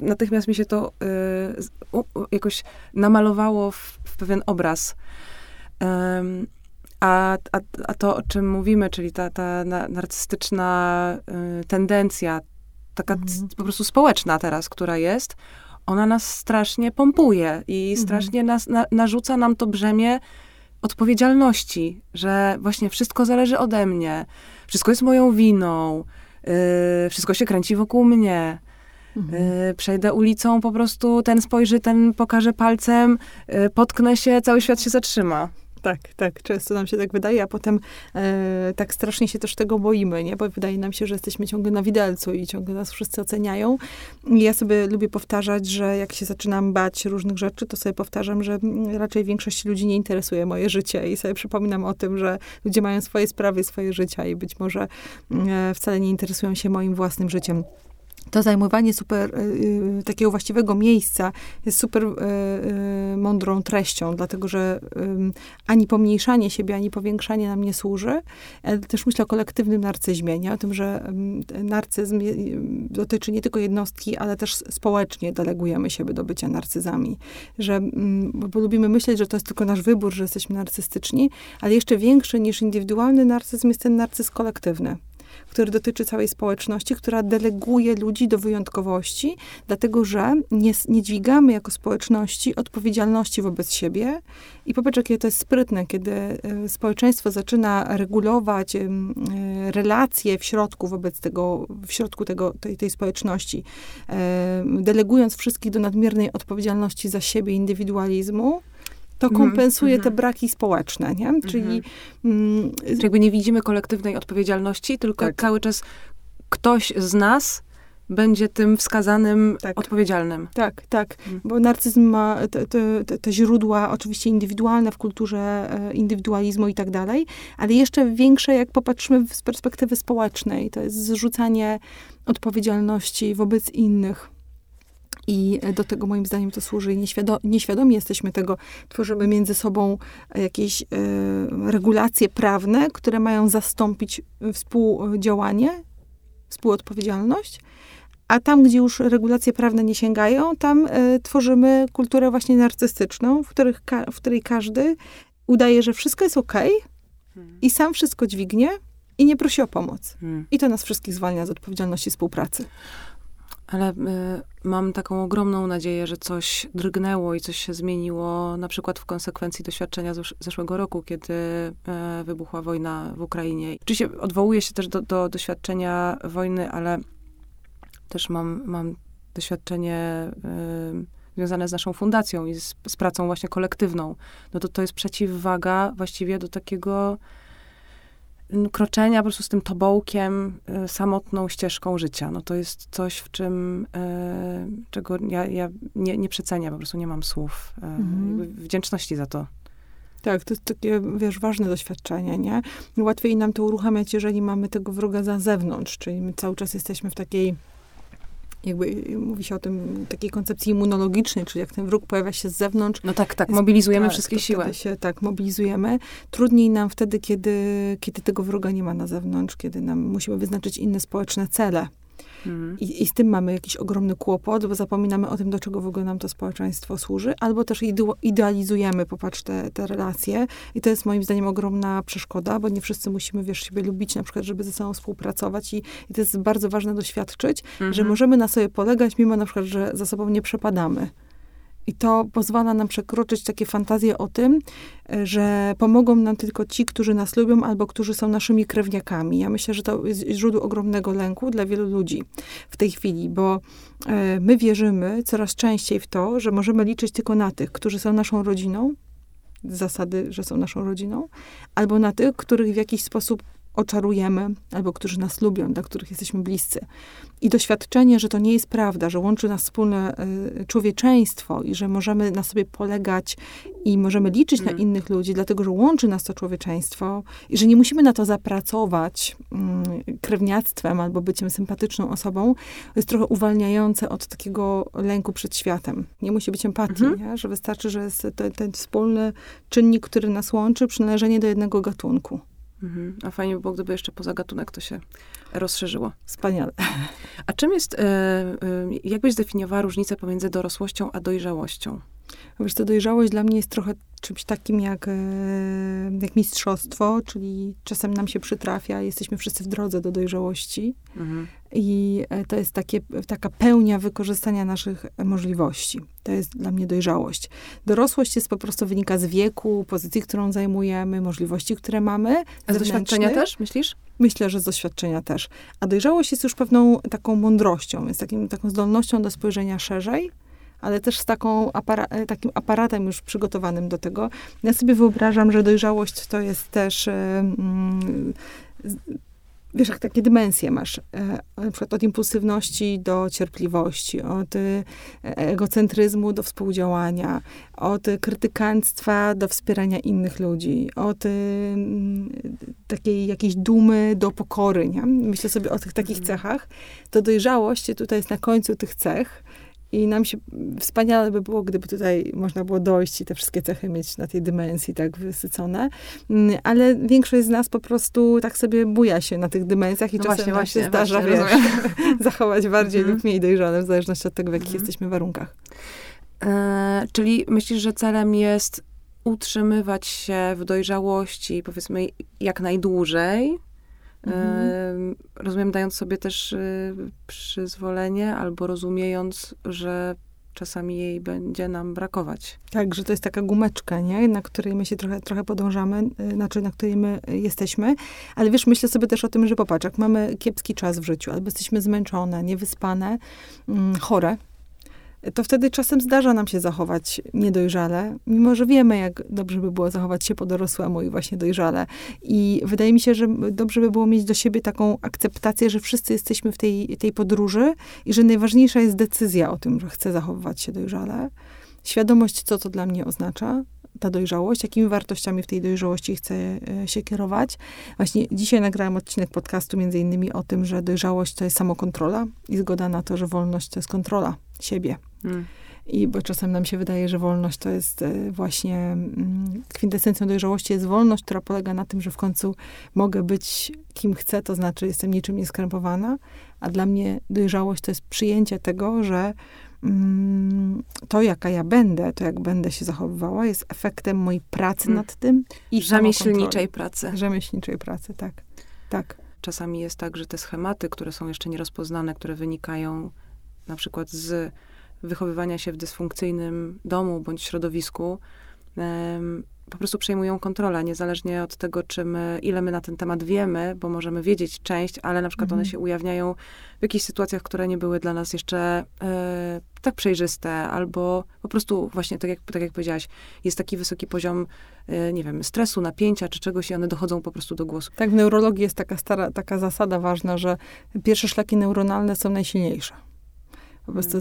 natychmiast mi się to jakoś namalowało w pewien obraz. A to, o czym mówimy, czyli ta narcystyczna tendencja, taka po prostu społeczna teraz, która jest, ona nas strasznie pompuje i strasznie nas, narzuca nam to brzemię odpowiedzialności, że właśnie wszystko zależy ode mnie, wszystko jest moją winą, wszystko się kręci wokół mnie. Przejdę ulicą, po prostu ten spojrzy, ten pokaże palcem, potknę się, cały świat się zatrzyma. Tak. Często nam się tak wydaje, a potem tak strasznie się też tego boimy, nie? Bo wydaje nam się, że jesteśmy ciągle na widelcu i ciągle nas wszyscy oceniają. I ja sobie lubię powtarzać, że jak się zaczynam bać różnych rzeczy, to sobie powtarzam, że raczej większość ludzi nie interesuje moje życie. I sobie przypominam o tym, że ludzie mają swoje sprawy, swoje życia i być może wcale nie interesują się moim własnym życiem. To zajmowanie super takiego właściwego miejsca jest super mądrą treścią, dlatego że ani pomniejszanie siebie, ani powiększanie nam nie służy. Też myślę o kolektywnym narcyzmie, nie? O tym, że narcyzm dotyczy nie tylko jednostki, ale też społecznie delegujemy siebie do bycia narcyzami. Że, bo lubimy myśleć, że to jest tylko nasz wybór, że jesteśmy narcystyczni, ale jeszcze większy niż indywidualny narcyzm jest ten narcyzm kolektywny, który dotyczy całej społeczności, która deleguje ludzi do wyjątkowości, dlatego że nie dźwigamy jako społeczności odpowiedzialności wobec siebie. I popatrz, jakie to jest sprytne, kiedy społeczeństwo zaczyna regulować relacje w środku wobec tego, w środku tej społeczności, delegując wszystkich do nadmiernej odpowiedzialności za siebie, indywidualizmu, to kompensuje te braki społeczne, nie? Czyli... jakby nie widzimy kolektywnej odpowiedzialności, tylko cały czas ktoś z nas będzie tym wskazanym odpowiedzialnym. Tak. Bo narcyzm ma te źródła oczywiście indywidualne w kulturze indywidualizmu i tak dalej, ale jeszcze większe, jak popatrzymy z perspektywy społecznej, to jest zrzucanie odpowiedzialności wobec innych. I do tego moim zdaniem to służy. Nieświadomi jesteśmy tego. Tworzymy między sobą jakieś regulacje prawne, które mają zastąpić współdziałanie, współodpowiedzialność. A tam, gdzie już regulacje prawne nie sięgają, tam tworzymy kulturę właśnie narcystyczną, w której każdy udaje, że wszystko jest okej i sam wszystko dźwignie i nie prosi o pomoc. I to nas wszystkich zwalnia z odpowiedzialności współpracy. Ale mam taką ogromną nadzieję, że coś drgnęło i coś się zmieniło, na przykład w konsekwencji doświadczenia zeszłego roku, kiedy wybuchła wojna w Ukrainie. Oczywiście odwołuję się też do doświadczenia wojny, ale też mam doświadczenie związane z naszą fundacją i z pracą właśnie kolektywną. No to jest przeciwwaga właściwie do takiego kroczenia po prostu z tym tobołkiem, samotną ścieżką życia. No to jest coś, w czym, czego ja nie przeceniam, po prostu nie mam słów. Jakby wdzięczności za to. Tak, to jest takie, ważne doświadczenie, nie? Łatwiej nam to uruchamiać, jeżeli mamy tego wroga za zewnątrz, czyli my cały czas jesteśmy w takiej, jakby mówi się o tym, takiej koncepcji immunologicznej, czyli jak ten wróg pojawia się z zewnątrz. No tak, mobilizujemy wszystkie siły. Się, mobilizujemy. Trudniej nam wtedy, kiedy tego wroga nie ma na zewnątrz, kiedy nam musimy wyznaczyć inne społeczne cele. I z tym mamy jakiś ogromny kłopot, bo zapominamy o tym, do czego w ogóle nam to społeczeństwo służy, albo też idealizujemy, popatrz, te relacje. I to jest moim zdaniem ogromna przeszkoda, bo nie wszyscy musimy, siebie lubić, na przykład, żeby ze sobą współpracować. I to jest bardzo ważne doświadczyć, że możemy na sobie polegać, mimo na przykład, że za sobą nie przepadamy. I to pozwala nam przekroczyć takie fantazje o tym, że pomogą nam tylko ci, którzy nas lubią albo którzy są naszymi krewniakami. Ja myślę, że to jest źródło ogromnego lęku dla wielu ludzi w tej chwili, bo my wierzymy coraz częściej w to, że możemy liczyć tylko na tych, którzy są naszą rodziną, z zasady, że są naszą rodziną, albo na tych, których w jakiś sposób oczarujemy, albo którzy nas lubią, dla których jesteśmy bliscy. I doświadczenie, że to nie jest prawda, że łączy nas wspólne człowieczeństwo i że możemy na sobie polegać i możemy liczyć na innych ludzi, dlatego, że łączy nas to człowieczeństwo i że nie musimy na to zapracować krewniactwem albo byciem sympatyczną osobą, jest trochę uwalniające od takiego lęku przed światem. Nie musi być empatii, nie? Że wystarczy, że jest ten wspólny czynnik, który nas łączy, przynależenie do jednego gatunku. A fajnie by było, gdyby jeszcze poza gatunek to się rozszerzyło. Wspaniale. A czym jest, jak byś zdefiniowała różnicę pomiędzy dorosłością a dojrzałością? Wiesz, ta dojrzałość dla mnie jest trochę czymś takim jak mistrzostwo, czyli czasem nam się przytrafia, jesteśmy wszyscy w drodze do dojrzałości. Mhm. I to jest taka pełnia wykorzystania naszych możliwości. To jest dla mnie dojrzałość. Dorosłość jest po prostu wynika z wieku, pozycji, którą zajmujemy, możliwości, które mamy. A z doświadczenia też, myślisz? Myślę, że z doświadczenia też. A dojrzałość jest już pewną taką mądrością, jest taką zdolnością do spojrzenia szerzej, ale też z takim aparatem już przygotowanym do tego. Ja sobie wyobrażam, że dojrzałość to jest też... Wiesz, jak takie dymensje masz, na przykład od impulsywności do cierpliwości, od egocentryzmu do współdziałania, od krytykanctwa do wspierania innych ludzi, od takiej jakiejś dumy do pokory, nie? Myślę sobie o tych takich cechach. To dojrzałość tutaj jest na końcu tych cech i nam się wspaniale by było, gdyby tutaj można było dojść i te wszystkie cechy mieć na tej dymensji tak wysycone, ale większość z nas po prostu tak sobie buja się na tych dymensjach i no czasem nam się zdarza, wiesz, zachować bardziej lub mniej dojrzane, w zależności od tego, w jakich jesteśmy warunkach. Czyli myślisz, że celem jest utrzymywać się w dojrzałości, powiedzmy, jak najdłużej, rozumiem, dając sobie też przyzwolenie, albo rozumiejąc, że czasami jej będzie nam brakować. Tak, że to jest taka gumeczka, nie? Na której my się trochę podążamy, znaczy na której my jesteśmy. Ale wiesz, myślę sobie też o tym, że popatrz, jak mamy kiepski czas w życiu, albo jesteśmy zmęczone, niewyspane, chore, to wtedy czasem zdarza nam się zachować niedojrzale, mimo że wiemy, jak dobrze by było zachować się po dorosłemu i właśnie dojrzale. I wydaje mi się, że dobrze by było mieć do siebie taką akceptację, że wszyscy jesteśmy w tej podróży i że najważniejsza jest decyzja o tym, że chcę zachowywać się dojrzale. Świadomość, co to dla mnie oznacza, ta dojrzałość, jakimi wartościami w tej dojrzałości chcę się kierować. Właśnie dzisiaj nagrałam odcinek podcastu między innymi o tym, że dojrzałość to jest samokontrola i zgoda na to, że wolność to jest kontrola siebie. I bo czasem nam się wydaje, że wolność to jest właśnie kwintesencją dojrzałości jest wolność, która polega na tym, że w końcu mogę być kim chcę, to znaczy jestem niczym nieskrępowana, a dla mnie dojrzałość to jest przyjęcie tego, że to, jaka ja będę, to jak będę się zachowywała, jest efektem mojej pracy nad tym. I rzemieślniczej pracy. Rzemieślniczej pracy, tak. Tak. Czasami jest tak, że te schematy, które są jeszcze nierozpoznane, które wynikają na przykład z wychowywania się w dysfunkcyjnym domu bądź środowisku, po prostu przejmują kontrolę, niezależnie od tego, ile my na ten temat wiemy, bo możemy wiedzieć część, ale na przykład one się ujawniają w jakichś sytuacjach, które nie były dla nas jeszcze tak przejrzyste, albo po prostu właśnie, tak jak powiedziałaś, jest taki wysoki poziom, nie wiem, stresu, napięcia czy czegoś i one dochodzą po prostu do głosu. Tak, w neurologii jest taka zasada ważna, że pierwsze szlaki neuronalne są najsilniejsze. Po prostu,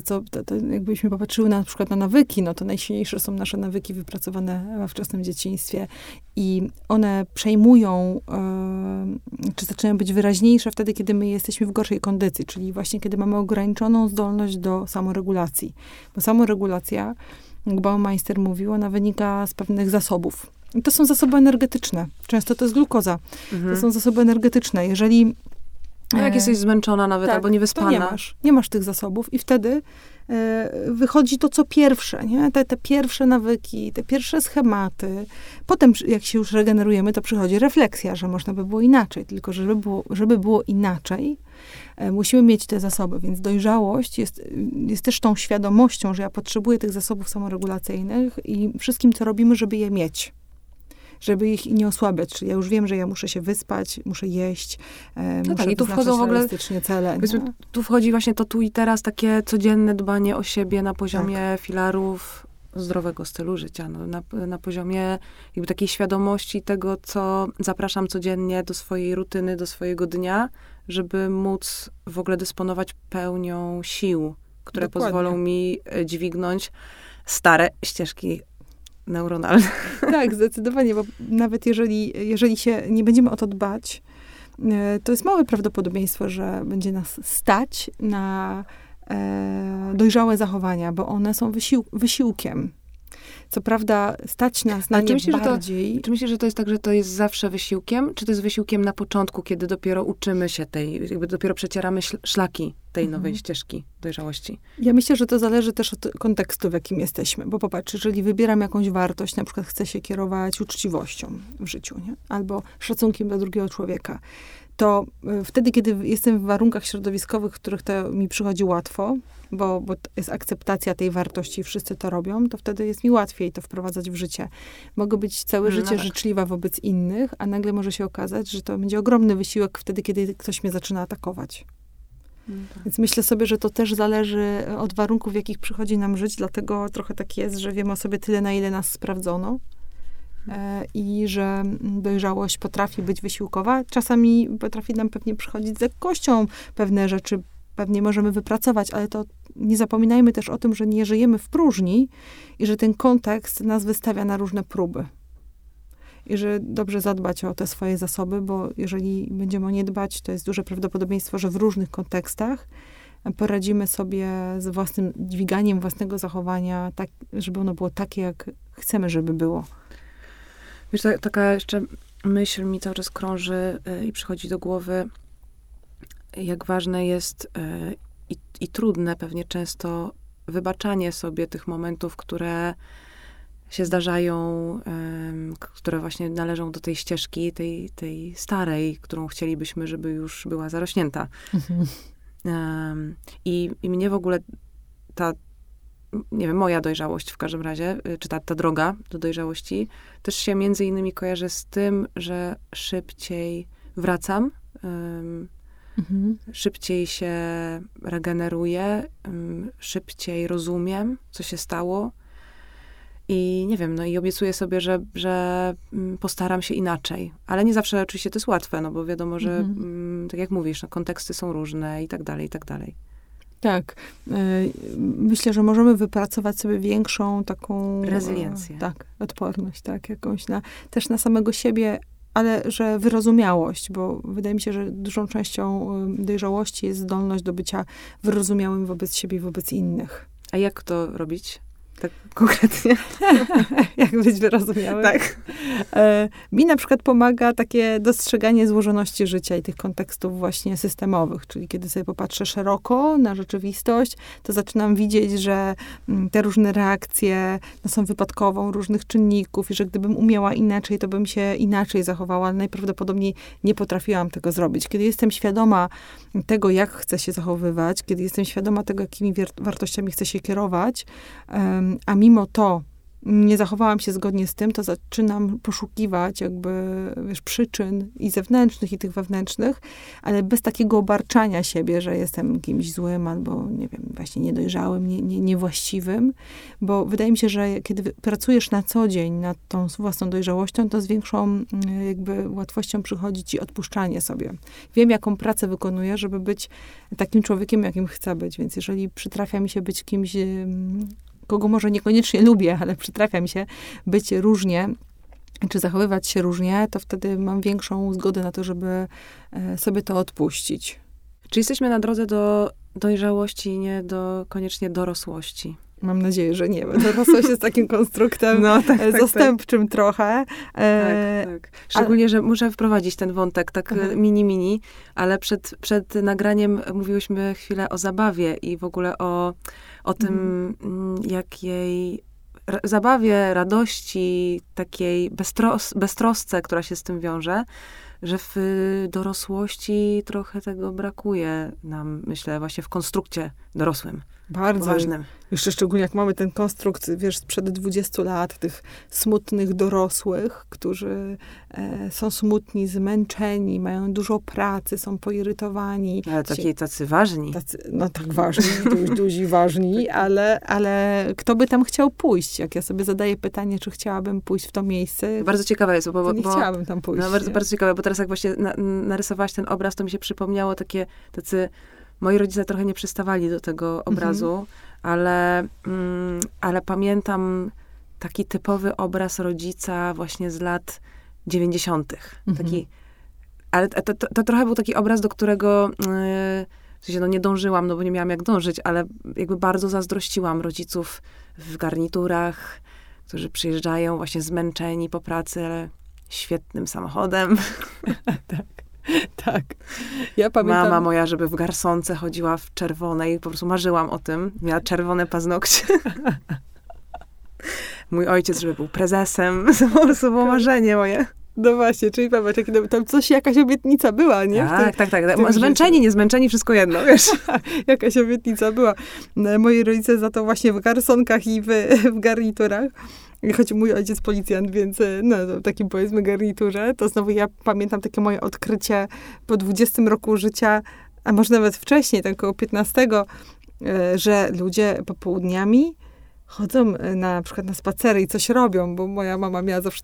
jakbyśmy popatrzyły na przykład na nawyki, no to najsilniejsze są nasze nawyki wypracowane we wczesnym dzieciństwie i one przejmują, czy zaczynają być wyraźniejsze wtedy, kiedy my jesteśmy w gorszej kondycji, czyli właśnie kiedy mamy ograniczoną zdolność do samoregulacji. Bo samoregulacja, jak Baumeister mówił, ona wynika z pewnych zasobów. I to są zasoby energetyczne. Często to jest glukoza. Mhm. To są zasoby energetyczne. Jeżeli... No jak jesteś zmęczona nawet, tak, albo niewyspana. Nie masz tych zasobów i wtedy wychodzi to, co pierwsze, nie? Te pierwsze nawyki, te pierwsze schematy. Potem, jak się już regenerujemy, to przychodzi refleksja, że można by było inaczej. Tylko, żeby było inaczej, musimy mieć te zasoby. Więc dojrzałość jest też tą świadomością, że ja potrzebuję tych zasobów samoregulacyjnych i wszystkim, co robimy, żeby je mieć. Żeby ich nie osłabiać. Czyli ja już wiem, że ja muszę się wyspać, muszę jeść, no muszę tak, i tu wchodzą w ogóle cele. No? Tu wchodzi właśnie to tu i teraz takie codzienne dbanie o siebie na poziomie filarów zdrowego stylu życia. No, na poziomie jakby takiej świadomości tego, co zapraszam codziennie do swojej rutyny, do swojego dnia, żeby móc w ogóle dysponować pełnią sił, które pozwolą mi dźwignąć stare ścieżki neuronalne. Tak, zdecydowanie, bo nawet jeżeli się nie będziemy o to dbać, to jest małe prawdopodobieństwo, że będzie nas stać na dojrzałe zachowania, bo one są wysiłkiem. Co prawda stać nas na nie bardziej. Czy myślisz, że to jest tak, że to jest zawsze wysiłkiem? Czy to jest wysiłkiem na początku, kiedy dopiero uczymy się tej, jakby dopiero przecieramy szlaki tej nowej ścieżki dojrzałości? Ja myślę, że to zależy też od kontekstu, w jakim jesteśmy. Bo popatrz, jeżeli wybieram jakąś wartość, na przykład chcę się kierować uczciwością w życiu, nie? Albo szacunkiem dla drugiego człowieka, to wtedy, kiedy jestem w warunkach środowiskowych, w których to mi przychodzi łatwo, bo jest akceptacja tej wartości i wszyscy to robią, to wtedy jest mi łatwiej to wprowadzać w życie. Mogę być całe życie życzliwa wobec innych, a nagle może się okazać, że to będzie ogromny wysiłek wtedy, kiedy ktoś mnie zaczyna atakować. Tak. Więc myślę sobie, że to też zależy od warunków, w jakich przychodzi nam żyć, dlatego trochę tak jest, że wiemy o sobie tyle, na ile nas sprawdzono. I że dojrzałość potrafi być wysiłkowa. Czasami potrafi nam pewnie przychodzić z lekkością pewne rzeczy, pewnie możemy wypracować, ale to nie zapominajmy też o tym, że nie żyjemy w próżni i że ten kontekst nas wystawia na różne próby. I że dobrze zadbać o te swoje zasoby, bo jeżeli będziemy o nie dbać, to jest duże prawdopodobieństwo, że w różnych kontekstach poradzimy sobie z własnym dźwiganiem własnego zachowania, tak, żeby ono było takie, jak chcemy, żeby było. Wiesz, taka jeszcze myśl mi cały czas krąży i przychodzi do głowy, jak ważne jest i trudne pewnie często wybaczanie sobie tych momentów, które się zdarzają, które właśnie należą do tej ścieżki, tej starej, którą chcielibyśmy, żeby już była zarośnięta. I mnie w ogóle ta, nie wiem, moja dojrzałość w każdym razie, czy ta droga do dojrzałości, też się między innymi kojarzy z tym, że szybciej wracam, szybciej się regeneruję, szybciej rozumiem, co się stało i nie wiem, no i obiecuję sobie, że postaram się inaczej. Ale nie zawsze oczywiście to jest łatwe, no bo wiadomo, że tak jak mówisz, no, konteksty są różne i tak dalej, i tak dalej. Tak. Myślę, że możemy wypracować sobie większą taką... Rezyliencję. Tak, odporność, tak, jakąś też na samego siebie, ale że wyrozumiałość, bo wydaje mi się, że dużą częścią dojrzałości jest zdolność do bycia wyrozumiałym wobec siebie i wobec innych. A jak to robić? Tak konkretnie. Jak być wyrozumiałym? Tak. Mi na przykład pomaga takie dostrzeganie złożoności życia i tych kontekstów właśnie systemowych, czyli kiedy sobie popatrzę szeroko na rzeczywistość, to zaczynam widzieć, że te różne reakcje są wypadkową różnych czynników i że gdybym umiała inaczej, to bym się inaczej zachowała, ale najprawdopodobniej nie potrafiłam tego zrobić. Kiedy jestem świadoma tego, jak chcę się zachowywać, kiedy jestem świadoma tego, jakimi wartościami chcę się kierować, a mimo to nie zachowałam się zgodnie z tym, to zaczynam poszukiwać jakby, wiesz, przyczyn i zewnętrznych, i tych wewnętrznych, ale bez takiego obarczania siebie, że jestem kimś złym albo, nie wiem, właśnie niedojrzałym, niewłaściwym, bo wydaje mi się, że kiedy pracujesz na co dzień nad tą własną dojrzałością, to z większą jakby łatwością przychodzi ci odpuszczanie sobie. Wiem, jaką pracę wykonuję, żeby być takim człowiekiem, jakim chcę być, więc jeżeli przytrafia mi się być kimś, kogo może niekoniecznie lubię, ale przytrafia mi się być różnie, czy zachowywać się różnie, to wtedy mam większą zgodę na to, żeby sobie to odpuścić. Czy jesteśmy na drodze do dojrzałości, nie do koniecznie dorosłości? Mam nadzieję, że nie, bo dorosłość jest takim konstruktem zastępczym trochę. Tak. Szczególnie, że muszę wprowadzić ten wątek, tak mini, ale przed nagraniem mówiłyśmy chwilę o zabawie i w ogóle o tym, jakiej zabawie, radości, takiej beztrosce, która się z tym wiąże, że w dorosłości trochę tego brakuje nam, myślę, właśnie w konstrukcie dorosłym. Bardzo ważnym. Jeszcze szczególnie jak mamy ten konstrukt, wiesz, sprzed 20 lat, tych smutnych dorosłych, którzy są smutni, zmęczeni, mają dużo pracy, są poirytowani. Ale tacy ważni. Tak ważni, duzi ważni, ale kto by tam chciał pójść? Jak ja sobie zadaję pytanie, czy chciałabym pójść w to miejsce. Bardzo ciekawe jest, bo nie chciałabym tam pójść. No, bardzo ciekawe, bo teraz jak właśnie narysowałaś ten obraz, to mi się przypomniało tacy moi rodzice trochę nie przystawali do tego obrazu, ale pamiętam taki typowy obraz rodzica właśnie z lat 90. Taki, ale to trochę był taki obraz, do którego w sensie, nie dążyłam, bo nie miałam jak dążyć, ale jakby bardzo zazdrościłam rodziców w garniturach, którzy przyjeżdżają właśnie zmęczeni po pracy, ale świetnym samochodem. Tak. Ja pamiętam... Mama moja, żeby w garsonce chodziła w czerwonej, po prostu marzyłam o tym. Miała czerwone paznokcie. Mój ojciec, żeby był prezesem. To było marzenie moje. No właśnie, czyli patrz, tam coś, jakaś obietnica była, nie? Tak. Zmęczeni, niezmęczeni, wszystko jedno, wiesz. Jakaś obietnica była. Moi rodzice za to właśnie w garsonkach i w garniturach. Choć mój ojciec policjant, więc no, w takim powiedzmy garniturze, to znowu ja pamiętam takie moje odkrycie po 20 roku życia, a może nawet wcześniej, tak około 15, że ludzie popołudniami chodzą na przykład na spacery i coś robią, bo moja mama miała zawsze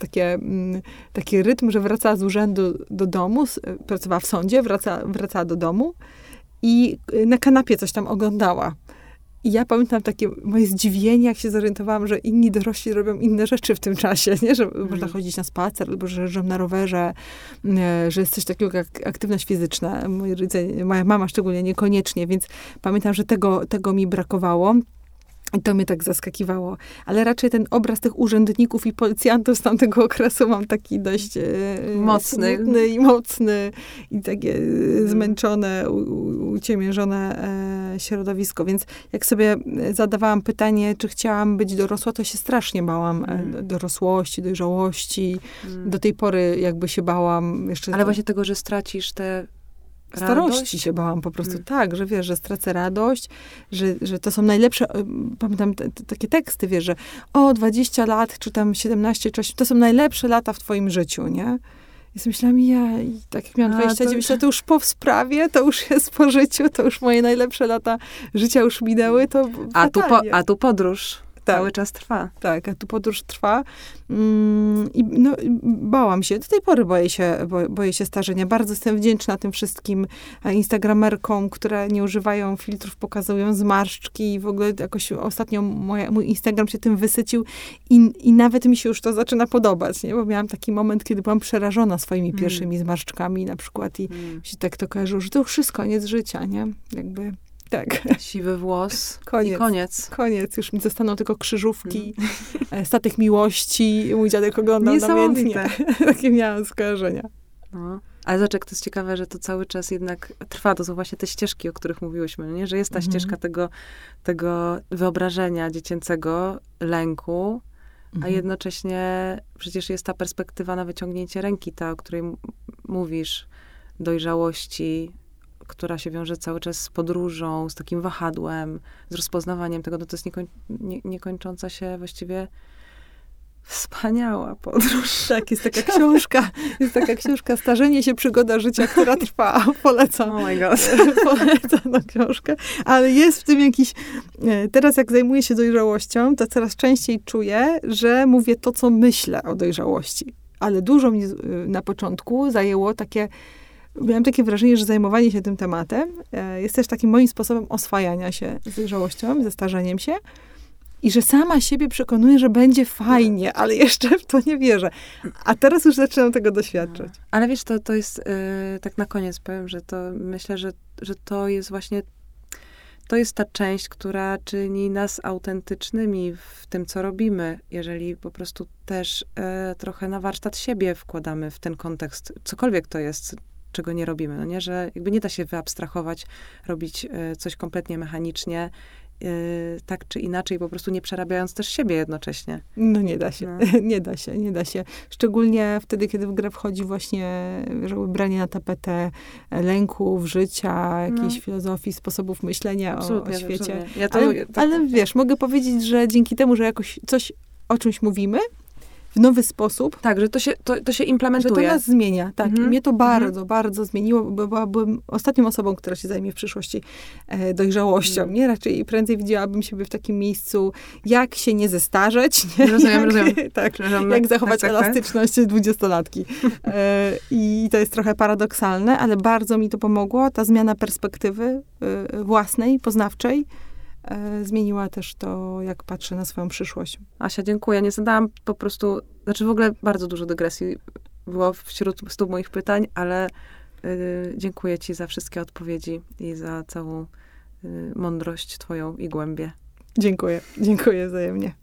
taki rytm, że wracała z urzędu do domu, pracowała w sądzie, wracała do domu i na kanapie coś tam oglądała. I ja pamiętam takie moje zdziwienie, jak się zorientowałam, że inni dorośli robią inne rzeczy w tym czasie, nie? Że można chodzić na spacer, albo że jeżdżą na rowerze, że jest coś takiego jak aktywność fizyczna. Moja mama szczególnie niekoniecznie, więc pamiętam, że tego mi brakowało. I to mnie tak zaskakiwało. Ale raczej ten obraz tych urzędników i policjantów z tamtego okresu mam taki dość mocny i takie zmęczone, uciemierzone środowisko. Więc jak sobie zadawałam pytanie, czy chciałam być dorosła, to się strasznie bałam dorosłości, dojrzałości. Do tej pory jakby się bałam jeszcze... Ale właśnie tego, że stracisz te... Starości się bałam po prostu, tak, że wiesz, że stracę radość, że to są najlepsze, pamiętam takie teksty, wiesz, że 20 lat, czy tam 17, czy 8, to są najlepsze lata w twoim życiu, nie? I sobie myślałam, i tak jak miałam 29 lat, to już po sprawie, to już jest po życiu, to już moje najlepsze lata życia już minęły, to a tu podróż. Tak. Cały czas trwa. Tak, a tu podróż trwa. I no, bałam się. Do tej pory boję się starzenia. Bardzo jestem wdzięczna tym wszystkim instagramerkom, które nie używają filtrów, pokazują zmarszczki i w ogóle jakoś ostatnio mój Instagram się tym wysycił i nawet mi się już to zaczyna podobać, nie? Bo miałam taki moment, kiedy byłam przerażona swoimi pierwszymi zmarszczkami na przykład i mi się tak to kojarzyło, że to już wszystko, nie z życia, nie? Jakby... Tak. Siwy włos. Koniec. Już mi zostaną tylko krzyżówki, statek miłości. Mój dziadek oglądał namiętnie. Takie miałam skojarzenia. No. Ale zobacz, jak to jest ciekawe, że to cały czas jednak trwa. To są właśnie te ścieżki, o których mówiłyśmy, nie? Że jest ta ścieżka tego wyobrażenia dziecięcego, lęku, a jednocześnie przecież jest ta perspektywa na wyciągnięcie ręki, ta, o której mówisz, dojrzałości, która się wiąże cały czas z podróżą, z takim wahadłem, z rozpoznawaniem tego, no to jest niekończąca się właściwie wspaniała podróż. Tak, jest taka książka Starzenie się, przygoda życia, która trwa. Polecam. Oh my God. Polecam tę książkę. Ale jest w tym jakiś... Teraz jak zajmuję się dojrzałością, to coraz częściej czuję, że mówię to, co myślę o dojrzałości. Ale dużo mi na początku zajęło Miałam takie wrażenie, że zajmowanie się tym tematem jest też takim moim sposobem oswajania się z dojrzałością, ze starzeniem się i że sama siebie przekonuję, że będzie fajnie, ale jeszcze w to nie wierzę. A teraz już zaczynam tego doświadczać. Ale wiesz, to jest, tak na koniec powiem, że to myślę, że to jest właśnie, to jest ta część, która czyni nas autentycznymi w tym, co robimy, jeżeli po prostu też trochę na warsztat siebie wkładamy w ten kontekst, cokolwiek to jest, czego nie robimy, no nie? Że jakby nie da się wyabstrahować, robić coś kompletnie mechanicznie, tak czy inaczej, po prostu nie przerabiając też siebie jednocześnie. No nie da się, no. nie da się. Szczególnie wtedy, kiedy w grę wchodzi właśnie branie na tapetę lęków, życia, jakiejś filozofii, sposobów myślenia o świecie. Ale wiesz, mogę powiedzieć, że dzięki temu, że jakoś coś o czymś mówimy, w nowy sposób. Tak, że to się implementuje. Że to nas zmienia, tak. I mnie to bardzo zmieniło, bo byłam ostatnią osobą, która się zajmie w przyszłości dojrzałością, nie? Raczej prędzej widziałabym siebie w takim miejscu, jak się nie zestarzeć, nie? Rozumiem. Tak, jak zachować elastyczność dwudziestolatki. I to jest trochę paradoksalne, ale bardzo mi to pomogło. Ta zmiana perspektywy własnej, poznawczej, zmieniła też to, jak patrzę na swoją przyszłość. Asia, dziękuję. Nie zadałam po prostu... Znaczy w ogóle bardzo dużo dygresji było wśród stóp moich pytań, ale dziękuję ci za wszystkie odpowiedzi i za całą mądrość twoją i głębię. Dziękuję. Dziękuję wzajemnie.